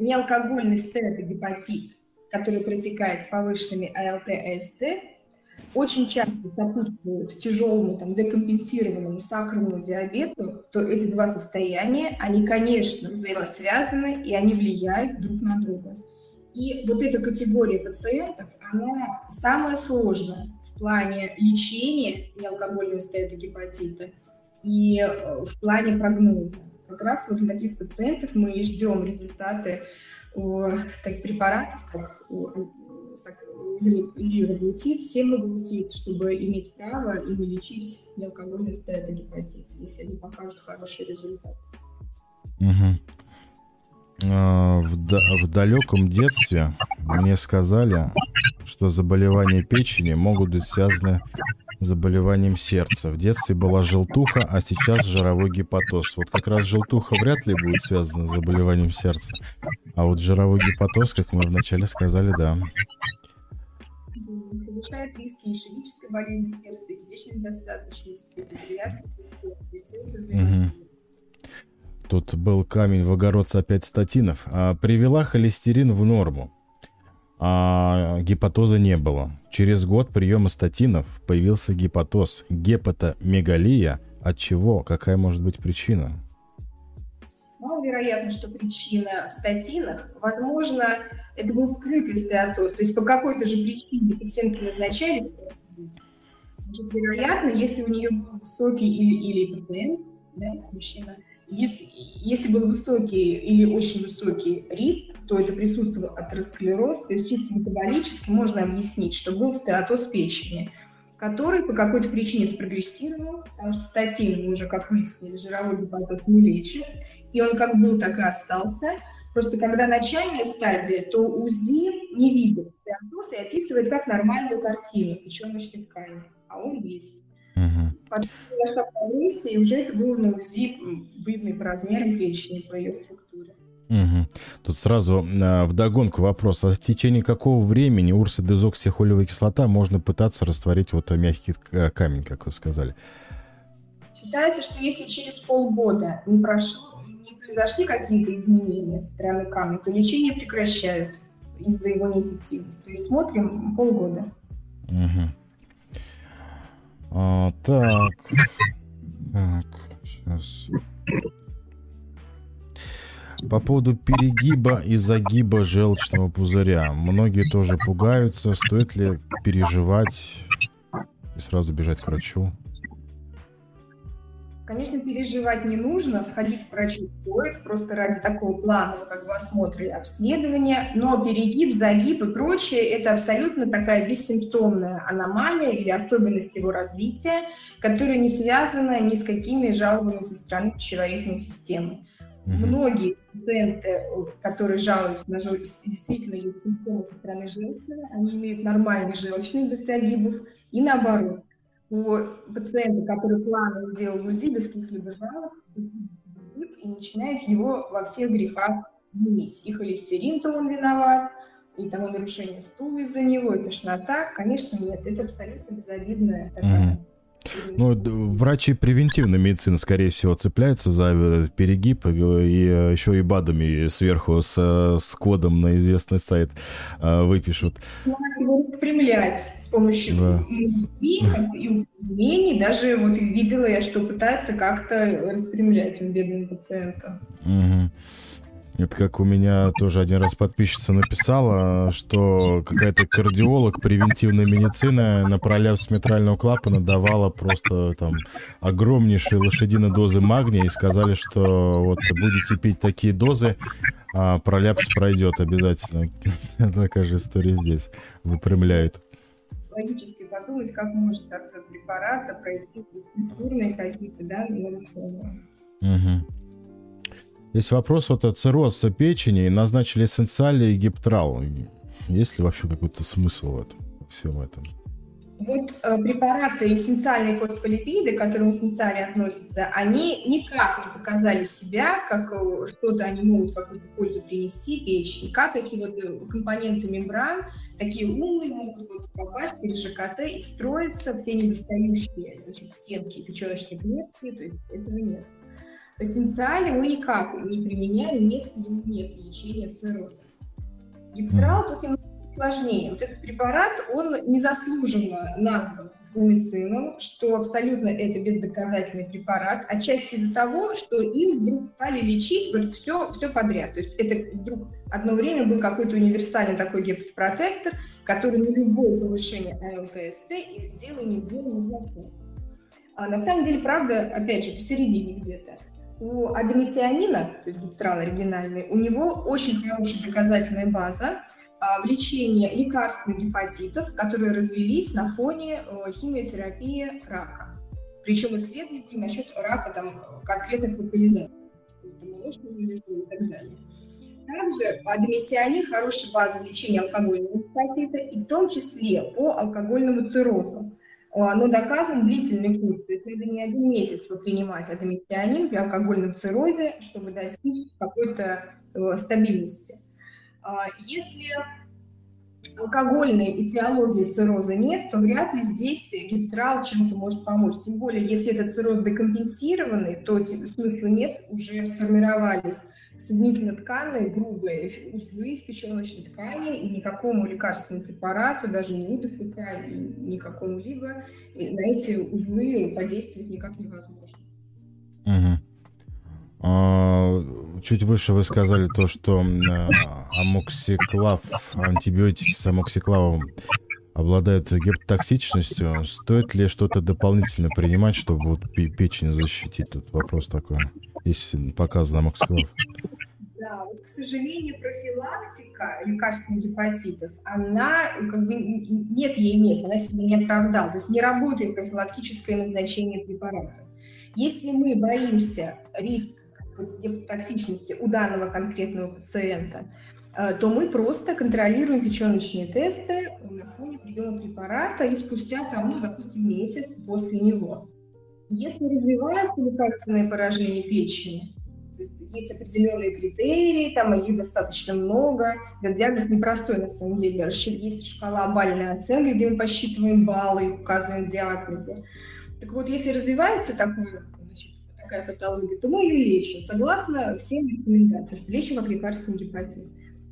неалкогольный стеатогепатит, который протекает с повышенными АЛТ-АСТ, очень часто сопутствует тяжелому, там, декомпенсированному сахарному диабету, то эти два состояния, они, конечно, взаимосвязаны, и они влияют друг на друга. И вот эта категория пациентов, она самая сложная в плане лечения неалкогольного стеатогепатита и в плане прогноза. Как раз вот для таких пациентов мы и ждем результаты препаратов, как лираглутид, семаглутид, чтобы иметь право им лечить неалкогольный стеатогепатит, если они покажут хороший результат. В далеком детстве мне сказали, что заболевания печени могут быть связаны с заболеванием сердца. В детстве была желтуха, а сейчас жировой гепатоз. Вот как раз желтуха вряд ли будет связана с заболеванием сердца. А вот жировой гепатоз, как мы вначале сказали, да. Повышает риски ишемической болезни сердца, сердечной недостаточности, дефибрилляции. Тут был камень в огород, опять статинов. Привела холестерин в норму, а гепатоза не было. Через год приема статинов появился гепатоз, гепатомегалия. От чего? Какая может быть причина? Маловероятно, что причина в статинах. Возможно, это был скрытый стеатоз. То есть по какой-то же причине пациентки назначали. Вероятно, если у нее был высокий или ПЦР, да, мужчина. Если был высокий или очень высокий риск, то это присутствовал атеросклероз, то есть чисто метаболически можно объяснить, что был стеатоз печени, который по какой-то причине спрогрессировал, потому что статин мы уже, как выяснили, жировой гепатоз не лечит, и он как был, так и остался. Просто когда начальная стадия, то УЗИ не видит стеатоз и описывает как нормальную картину печеночной ткани, а он есть. И уже это было на УЗИ видно по размерам печени, по ее структуре. Тут сразу вдогонку вопрос. А в течение какого времени урсодезоксихолевая кислота можно пытаться растворить вот мягкий камень, как вы сказали? Считается, что если через полгода не произошли какие-то изменения со стороны камня, то лечение прекращают из-за его неэффективности. То есть смотрим полгода. Так, сейчас. По поводу перегиба и загиба желчного пузыря. Многие тоже пугаются. Стоит ли переживать и сразу бежать к врачу? Конечно, переживать не нужно, сходить к врачу стоит, просто ради такого планового осмотра и обследования, но перегиб, загиб и прочее – это абсолютно такая бессимптомная аномалия или особенность его развития, которая не связана ни с какими жалобами со стороны пищеварительной системы. Многие пациенты, которые жалуются на желчность, действительно есть симптомы со стороны желчного, они имеют нормальный желчный без загибов и наоборот. У пациента, который планово делал УЗИ без каких-либо жалоб, и начинает его во всех грехах винить. И холестерин, то он виноват, и там нарушение стула из-за него, и тошнота. Конечно, нет, это абсолютно безобидная такая. Ну, врачи превентивной медицины, скорее всего, цепляются за перегиб, и еще и БАДами сверху с кодом на известный сайт выпишут. Его распрямлять с помощью и даже вот видела я, что пытается как-то распрямлять у бедного пациента. Это как у меня тоже один раз подписчица написала, что какая-то кардиолог превентивной медицины на пролив сметрального клапана давала просто там огромнейшие лошадиные дозы магния и сказали, что вот будете пить такие дозы, а проляпс пройдет обязательно. Такая же история здесь. Выпрямляют. Логически подумать, как может от препарата пройти структурные какие-то, да, нарушения. Есть вопрос вот о циррозе печени. Назначили эссенциальный гептрал. Есть ли вообще какой-то смысл в этом, всем этом? Вот препараты эссенциальные фосфолипиды, к которым эссенциали относятся, они никак не показали себя, как что-то они могут какую-то пользу принести печени. Как эти вот компоненты мембран, такие умные, могут вот попасть через ЖКТ и встроиться в те недостающие, значит, стенки печеночной клетки, то есть этого нет. Эссенциали мы никак не применяем, если нет лечения цирроза. Гептрал тут немного сложнее. Вот этот препарат, он незаслуженно назван в медицину, что абсолютно это бездоказательный препарат, отчасти из-за того, что им вдруг стали лечить вот все подряд. То есть это вдруг одно время был какой-то универсальный такой гепатопротектор, который на любое повышение АЛТ, АСТ и дело не было незнакомо. А на самом деле, правда, опять же, посередине где-то. У адомитионина, то есть гептрал оригинальный, у него очень хорошая доказательная база в лечении лекарственных гепатитов, которые развелись на фоне химиотерапии рака. Причем исследования были насчет рака там, конкретных локализаций, и так далее. Также адомитионин – хорошая база в лечении алкогольного гепатита, и в том числе по алкогольному циррозу. Но доказан длительный путь, то есть надо не один месяц принимать адомитионин при алкогольном циррозе, чтобы достичь какой-то стабильности. Если алкогольной этиологии цирроза нет, то вряд ли здесь гептрал чем-то может помочь. Тем более, если этот цирроз декомпенсированный, то смысла нет, уже сформировались соединительно-тканные грубые узлы в печеночной ткани, и никакому лекарственному препарату, даже не УДХК, никакому-либо, на эти узлы подействовать никак невозможно. Чуть выше вы сказали то, что амоксиклав, антибиотики с амоксиклавом обладают гепатотоксичностью. Стоит ли что-то дополнительно принимать, чтобы вот печень защитить? Тут вопрос такой, если показан амоксиклав. Да, вот, к сожалению, профилактика лекарственных гепатитов, она как бы нет ей места, она себя не оправдала. То есть не работает профилактическое назначение препаратов. Если мы боимся риска гепатотоксичности у данного конкретного пациента, то мы просто контролируем печеночные тесты на фоне приема препарата и спустя там, допустим, месяц после него. Если развивается лекарственное поражение печени, то есть есть определенные критерии, там их достаточно много, диагноз непростой на самом деле, есть шкала балльной оценки, где мы посчитываем баллы и указываем диагнозы. Так вот, если развивается такая патология, то мы ее лечим, согласно всем рекомендациям, лечим как лекарственный гепатит.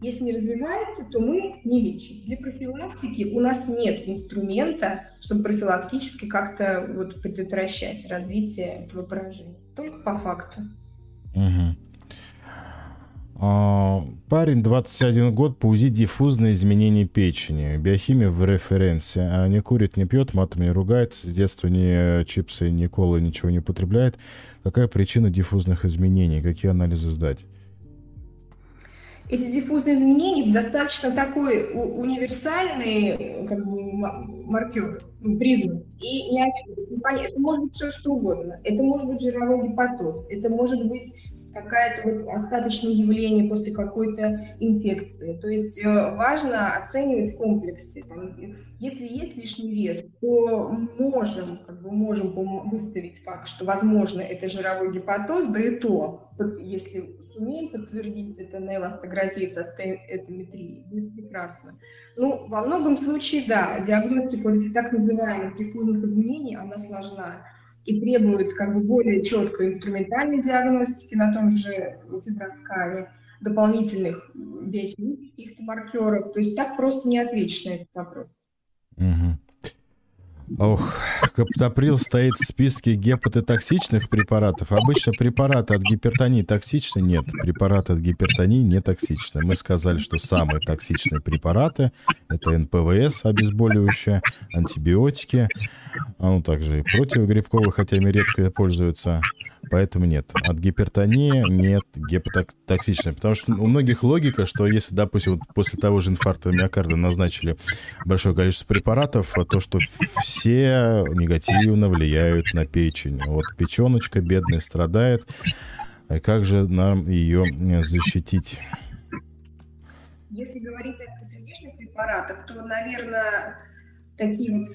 Если не развивается, то мы не лечим. Для профилактики у нас нет инструмента, чтобы профилактически как-то вот предотвращать развитие этого поражения. Только по факту. Парень, 21 год, по УЗИ диффузное изменение печени. Биохимия в референсе. Не курит, не пьет, матами ругается. С детства ни чипсы, ни колы, ничего не употребляет. Какая причина диффузных изменений? Какие анализы сдать? Эти диффузные изменения достаточно такой универсальный как бы, маркер, призм. И это может быть все что угодно. Это может быть жировой гепатоз. Это может быть какое-то вот остаточное явление после какой-то инфекции. То есть важно оценивать в комплексе. Если есть лишний вес, то можем, как бы можем выставить факт, что, возможно, это жировой гепатоз, да и то, если сумеем подтвердить это на эластографии со стеатометрией, будет прекрасно. Ну, во многом случае, да, диагностика этих так называемых диффузных изменений, она сложна. И требует как бы более четкой инструментальной диагностики на том же фиброскане, дополнительных биохимических маркеров. То есть так просто не ответишь на этот вопрос. Угу. Ох, каптоприл стоит в списке гепатотоксичных препаратов. Обычно препараты от гипертонии токсичны? Нет, препараты от гипертонии не токсичны. Мы сказали, что самые токсичные препараты – это НПВС, обезболивающие, антибиотики. А ну также и противогрибковые, хотя ими редко пользуются. Поэтому нет. От гипертонии нет гепатотоксичной. Потому что у многих логика, что если, допустим, вот после того же инфаркта миокарда назначили большое количество препаратов, то что все негативно влияют на печень. Вот печеночка бедная страдает. А как же нам ее защитить? Если говорить о сердечных препаратах, то, наверное, такие вот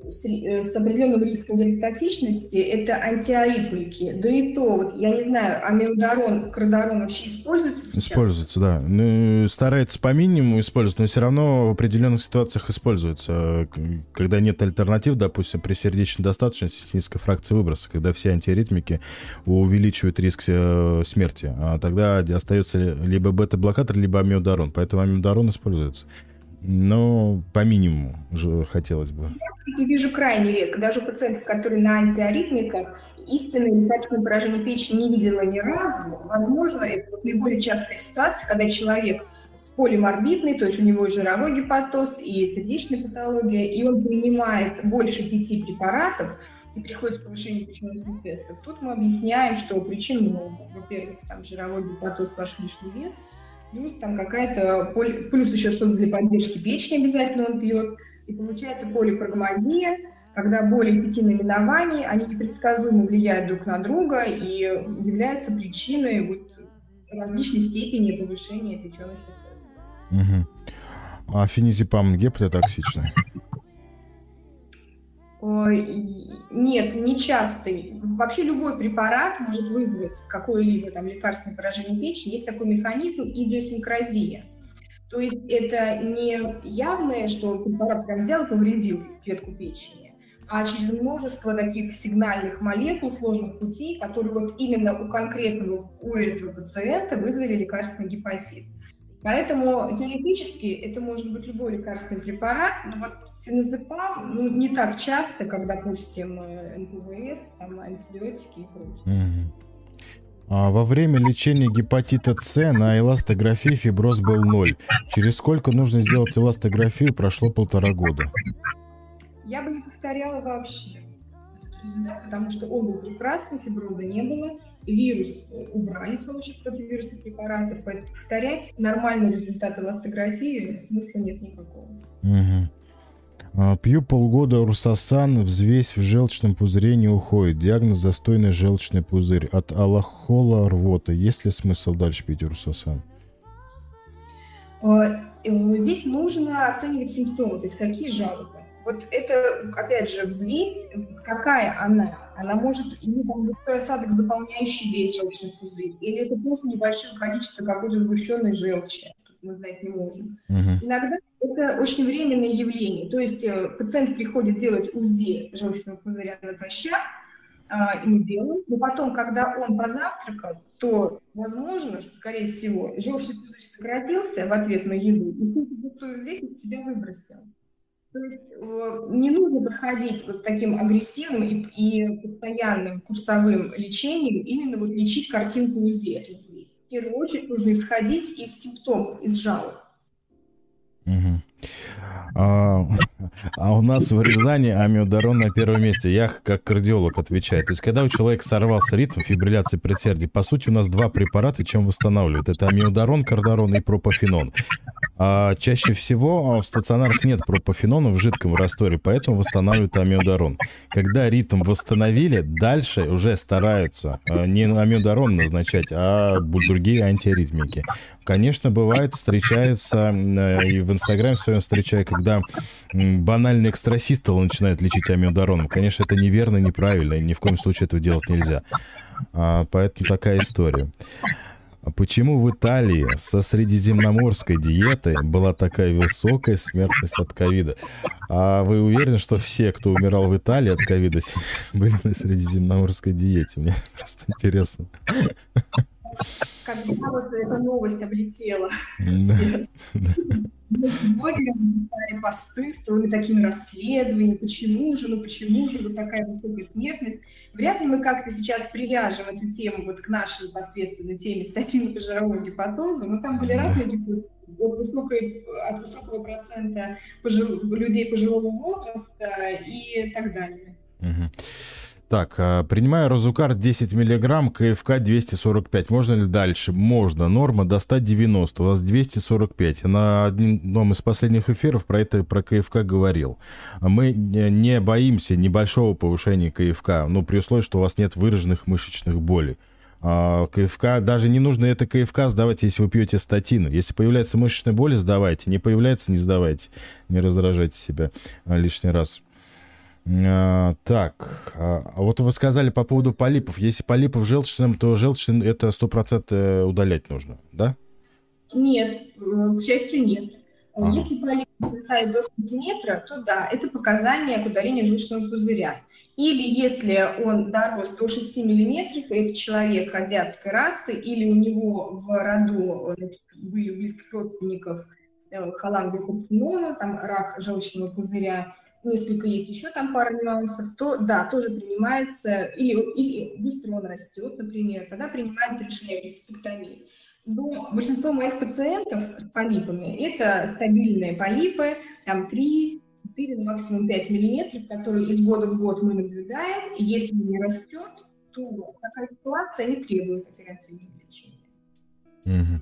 с определенным риском гепатотоксичности, это антиаритмики. Да и то, вот, я не знаю, амиодарон, кардарон вообще используются сейчас? Используются, да. Ну, стараются по минимуму использовать, но все равно в определенных ситуациях используются. Когда нет альтернатив, допустим, при сердечной недостаточности с низкой фракцией выброса, когда все антиаритмики увеличивают риск смерти, а тогда остается либо бета-блокатор, либо амиодарон. Поэтому амиодарон используется. Но по минимуму уже хотелось бы. Я вижу крайне редко. Даже у пациентов, которые на антиаритмиках, истинное летальное поражение печени не видела ни разу. Возможно, это наиболее частая ситуация, когда человек с полиморбидной, то есть у него и жировой гепатоз, и сердечная патология, и он принимает больше 5 препаратов, и приходит повышение печеночных тестов. Тут мы объясняем, что причин много. Во-первых, там жировой гепатоз, ваш лишний вес. Плюс там какая-то, плюс еще что-то для поддержки печени обязательно он пьет. И получается полипрагмазия, когда более 5 наименований, они непредсказуемо влияют друг на друга и являются причиной вот различной степени повышения печеночных тестов. Угу. А феназепам гепатотоксичный? Нет, нечастый. Вообще любой препарат может вызвать какое-либо там лекарственное поражение печени. Есть такой механизм идиосинкразия. То есть это не явное, что препарат взял и повредил клетку печени, а через множество таких сигнальных молекул, сложных путей, которые вот именно у конкретного, у этого пациента вызвали лекарственный гепатит. Поэтому теоретически это может быть любой лекарственный препарат, но вот феназепам не так часто, как, допустим, НПВС, там, антибиотики и прочее. А во время лечения гепатита С на эластографии фиброз был 0. Через сколько нужно сделать эластографию? Прошло 1,5 года. Я бы не повторяла вообще этот результат, потому что он был прекрасный, фиброза не было. Вирус убрали с помощью противовирусных препаратов, поэтому повторять нормальный результат эластографии смысла нет никакого. Пью полгода урсасан, взвесь в желчном пузыре не уходит. Диагноз застойный желчный пузырь. От алахола рвота. Есть ли смысл дальше пить урсасан? Здесь нужно оценивать симптомы, то есть какие жалобы. Вот это, опять же, взвесь, какая она? Она может или большой осадок, заполняющий весь желчный пузырь, или это просто небольшое количество какой-то сгущенной желчи. Мы знать не можем. Иногда это очень временное явление. То есть пациент приходит делать УЗИ желчного пузыря натощак, и не делает, но потом, когда он позавтракал, то возможно, что, скорее всего, желчный пузырь сократился в ответ на еду, и ты здесь от себя выбросил. То есть не нужно подходить вот с таким агрессивным и постоянным курсовым лечением, именно вот лечить картинку УЗИ эту здесь. В первую очередь нужно исходить из симптомов, из жалоб. Угу. А у нас в Рязани амиодарон на первом месте. Я как кардиолог отвечаю. То есть, когда у человека сорвался ритм фибрилляции предсердий, по сути, у нас два препарата, чем восстанавливают. Это амиодарон, кардарон и пропофенон. А чаще всего в стационарах нет пропофенона в жидком растворе, поэтому восстанавливают амиодарон. Когда ритм восстановили, дальше уже стараются не амиодарон назначать, а другие антиаритмики. Конечно, бывает, встречаются, и в Инстаграме своем встречаю, когда банальные экстрасисты начинают лечить амиодароном. Конечно, это неверно, неправильно, и ни в коем случае этого делать нельзя. Поэтому такая история. Почему в Италии со средиземноморской диеты была такая высокая смертность от ковида? А вы уверены, что все, кто умирал в Италии от ковида, были на средиземноморской диете? Мне просто интересно. Когда вот эта новость облетела. Блогеры писали посты с целыми такими расследованиями, почему же вот такая высокая смертность. Вряд ли мы как-то сейчас привяжем эту тему вот к нашей непосредственной теме статьи по жировому гепатозу, но там были разные гипотезы. От высокого процента людей пожилого возраста и так далее. Так, принимаю Розукард 10 мг, КФК 245. Можно ли дальше? Можно. Норма до 190, у вас 245. На одном из последних эфиров про КФК говорил. Мы не боимся небольшого повышения КФК, но при условии, что у вас нет выраженных мышечных болей. КФК, даже не нужно это КФК сдавать, если вы пьете статину. Если появляется мышечная боль, сдавайте. Не появляется, не сдавайте. Не раздражайте себя лишний раз. Так, вот вы сказали по поводу полипов. Если полипов желчным, то желчный это 100% удалять нужно, да? Нет, к счастью, нет. Ага. Если полип вырастает до сантиметра, то да, это показание к удалению желчного пузыря. Или если он дорос до 6 миллиметров, это человек азиатской расы, или у него в роду были близких родственников холангокарцинома, там рак желчного пузыря, несколько есть еще там пара нюансов, то да, тоже принимается, или быстро он растет, например, тогда принимается решение о гипсектомии. Но большинство моих пациентов с полипами это стабильные полипы, там 3, 4, максимум 5 миллиметров, которые из года в год мы наблюдаем, если не растет, то такая ситуация не требует оперативного лечения. Mm-hmm.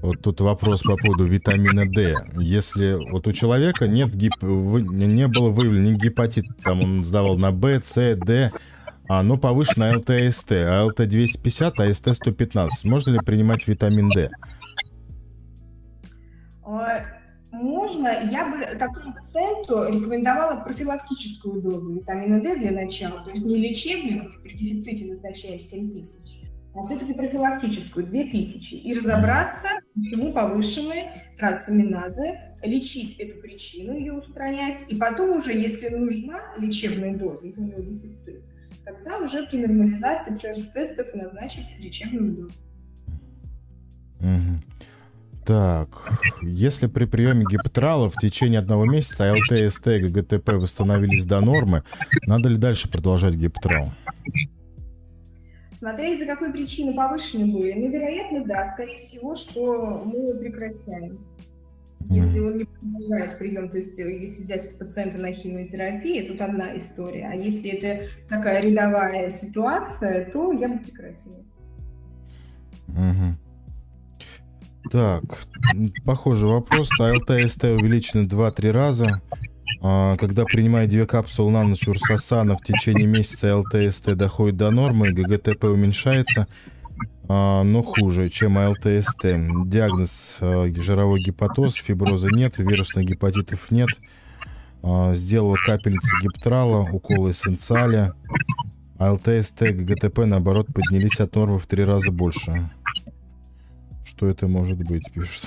Вот тут вопрос по поводу витамина D. Если вот у человека не было выявлено гепатит, там он сдавал на B, C, D, но повышено АЛТ, АСТ. АЛТ 250, АСТ 115. Можно ли принимать витамин D? Можно. Я бы такому пациенту рекомендовала профилактическую дозу витамина D для начала. То есть не лечебную, как при дефиците назначаем 7000. А все-таки профилактическую, 2000, и разобраться, почему повышены трансаминазы, лечить эту причину, ее устранять, и потом уже, если нужна лечебная доза, если у него дефицит, тогда уже при нормализации ПЦР-тестов назначить лечебную дозу. Так, если при приеме гептрала в течение 1 месяца АЛТ, СТ, ГГТП восстановились до нормы, надо ли дальше продолжать гептрал? Смотря из-за какой причины повышены были, но, вероятно, да, скорее всего, что мы прекращаем. Если он не продолжает прием, то есть если взять пациента на химиотерапии, тут одна история, а если это такая рядовая ситуация, то я бы прекратила. Так, похожий вопрос. АЛТ-СТ увеличены 2-3 раза. Когда принимаю 2 капсулы на ночь урсосана, в течение месяца АЛТ-СТ доходит до нормы, ГГТП уменьшается, но хуже, чем АЛТ-СТ. Диагноз жировой гепатоз, фиброза нет, вирусных гепатитов нет. Сделала капельницы гептрала, уколы эссенциаля. АЛТ-СТ, ГГТП, наоборот, поднялись от нормы в 3 раза больше. Что это может быть, пишут?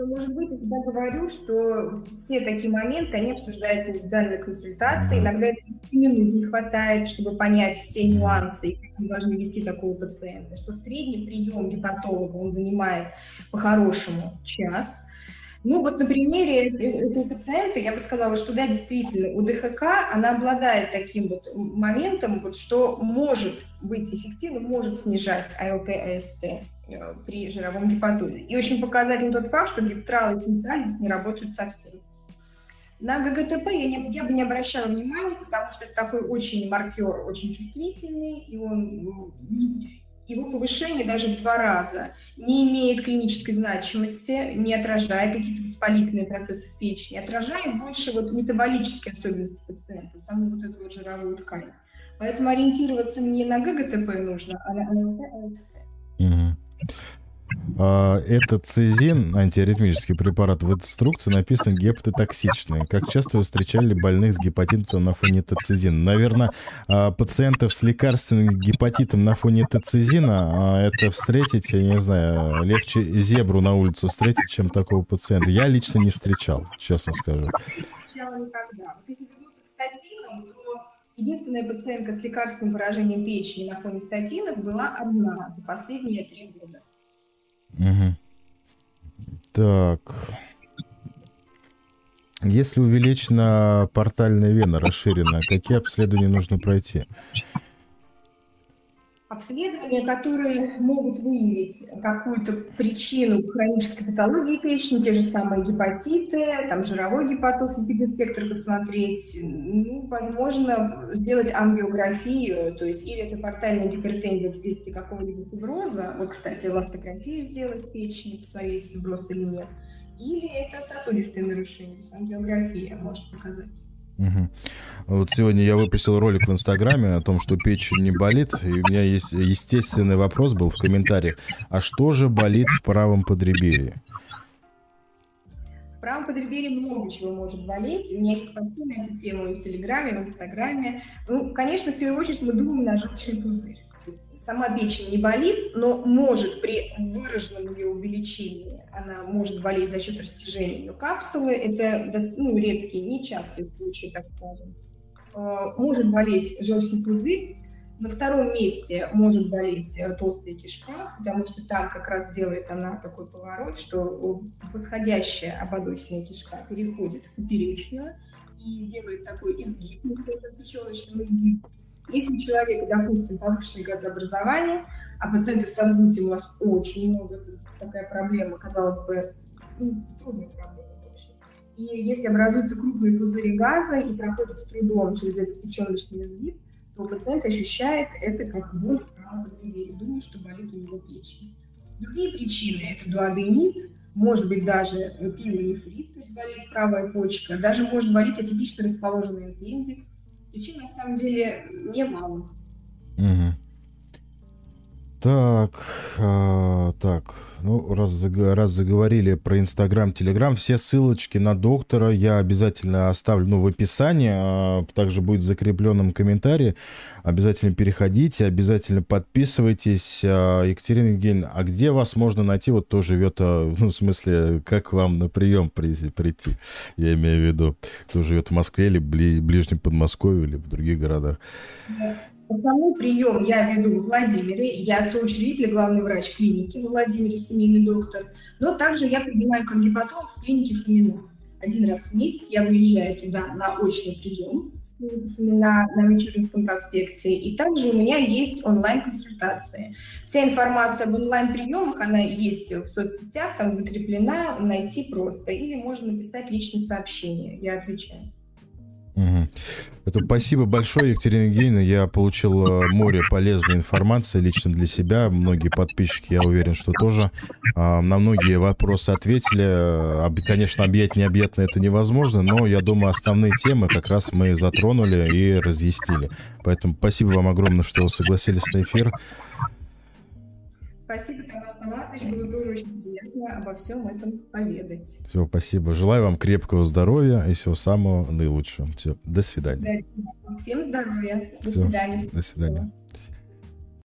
что, может быть, я всегда говорю, что все такие моменты, они обсуждаются в индивидуальной консультации. Иногда минут не хватает, чтобы понять все нюансы, как мы должны вести такого пациента. Что средний прием гепатолога, он занимает по-хорошему час. Ну вот на примере этого пациента я бы сказала, что да, действительно, УДХК, она обладает таким вот моментом, вот, что может быть эффективно, может снижать АЛТ, АСТ при жировом гепатозе. И очень показателен тот факт, что гептрал и специальность не работают совсем. На ГГТП я бы не обращала внимания, потому что это такой очень маркер, очень чувствительный, и он... Его повышение даже в 2 раза не имеет клинической значимости, не отражает какие-то воспалительные процессы в печени, отражает больше вот метаболические особенности пациента, саму вот эту вот жировую ткань. Поэтому ориентироваться не на ГГТП нужно, а на АСТ. Этот цизин, антиаритмический препарат, в инструкции написано гепатотоксичный. Как часто вы встречали больных с гепатитом на фоне тацизина? Наверное, пациентов с лекарственным гепатитом на фоне тацизина, это встретить, я не знаю, легче зебру на улицу встретить, чем такого пациента. Я лично не встречал, честно скажу. Единственная пациентка с лекарственным поражением печени на фоне статинов была одна за последние 3 года. Угу. Так. Если увеличена портальная вена, расширена, какие обследования нужно пройти? Обследования, которые могут выявить какую-то причину хронической патологии печени, те же самые гепатиты, там жировой гепатоз, липидный спектр посмотреть, ну, возможно, сделать ангиографию, то есть или это портальная гипертензия вследствие какого-либо фиброза, вот, кстати, эластографию сделать в печени, посмотреть, есть фиброз или нет, или это сосудистые нарушения, ангиография может показать. Угу. Вот сегодня я выпустил ролик в Инстаграме о том, что печень не болит, и у меня есть естественный вопрос был в комментариях. А что же болит в правом подреберье? В правом подреберье много чего может болеть. У меня есть посты на эту тему в Телеграме, в Инстаграме. Ну, конечно, в первую очередь мы думаем на желчный пузырь. Сама печень не болит, но может при выраженном ее увеличении, она может болеть за счет растяжения ее капсулы. Это, ну, редкие, нечастые случаи, так скажем. Может болеть желчный пузырь. На 2-м месте может болеть толстая кишка, потому что там как раз делает она такой поворот, что восходящая ободочная кишка переходит в поперечную и делает такой изгиб, печеночный изгиб. Если у человека, допустим, повышенное газообразование, а пациентов со вздутием у нас очень много, такая проблема, казалось бы, ну, трудная проблема вообще. И если образуются крупные пузыри газа и проходят с трудом через этот печеночный изгиб, то пациент ощущает это как боль в правом подреберье, думает, что болит у него печень. Другие причины – это дуоденит, может быть даже пилонефрит, то есть болит правая почка, даже может болеть атипично расположенный аппендикс. Причин, на самом деле, немало. Угу. Так, ну, раз заговорили про Инстаграм, Телеграм, все ссылочки на доктора я обязательно оставлю, ну, в описании, также будет в закрепленном комментарии. Обязательно переходите, обязательно подписывайтесь. Екатерина Евгеньевна, а где вас можно найти, вот кто живет, ну, в смысле, как вам на прием прийти, я имею в виду, кто живет в Москве или в ближнем Подмосковье или в других городах? Основной прием я веду в Владимире, я соучредитель, главный врач клиники в Владимире, семейный доктор, но также я принимаю как гепатолог в клинике Фомина. 1 раз в месяц я выезжаю туда на очный прием Фомина на Мичуринском проспекте, и также у меня есть онлайн-консультации. Вся информация об онлайн-приемах, она есть в соцсетях, там закреплена, найти просто, или можно написать личное сообщение, я отвечаю. Это спасибо большое, Екатерина Евгеньевна. Я получил море полезной информации лично для себя. Многие подписчики, я уверен, что тоже на многие вопросы ответили. Конечно, объять необъятно это невозможно, но я думаю, основные темы как раз мы затронули и разъяснили. Поэтому спасибо вам огромное, что согласились на эфир. Спасибо, Тарас Тарасович, было тоже очень приятно обо всем этом поведать. Все, спасибо. Желаю вам крепкого здоровья и всего самого наилучшего. Все, до свидания. Всем здоровья. До свидания. До свидания.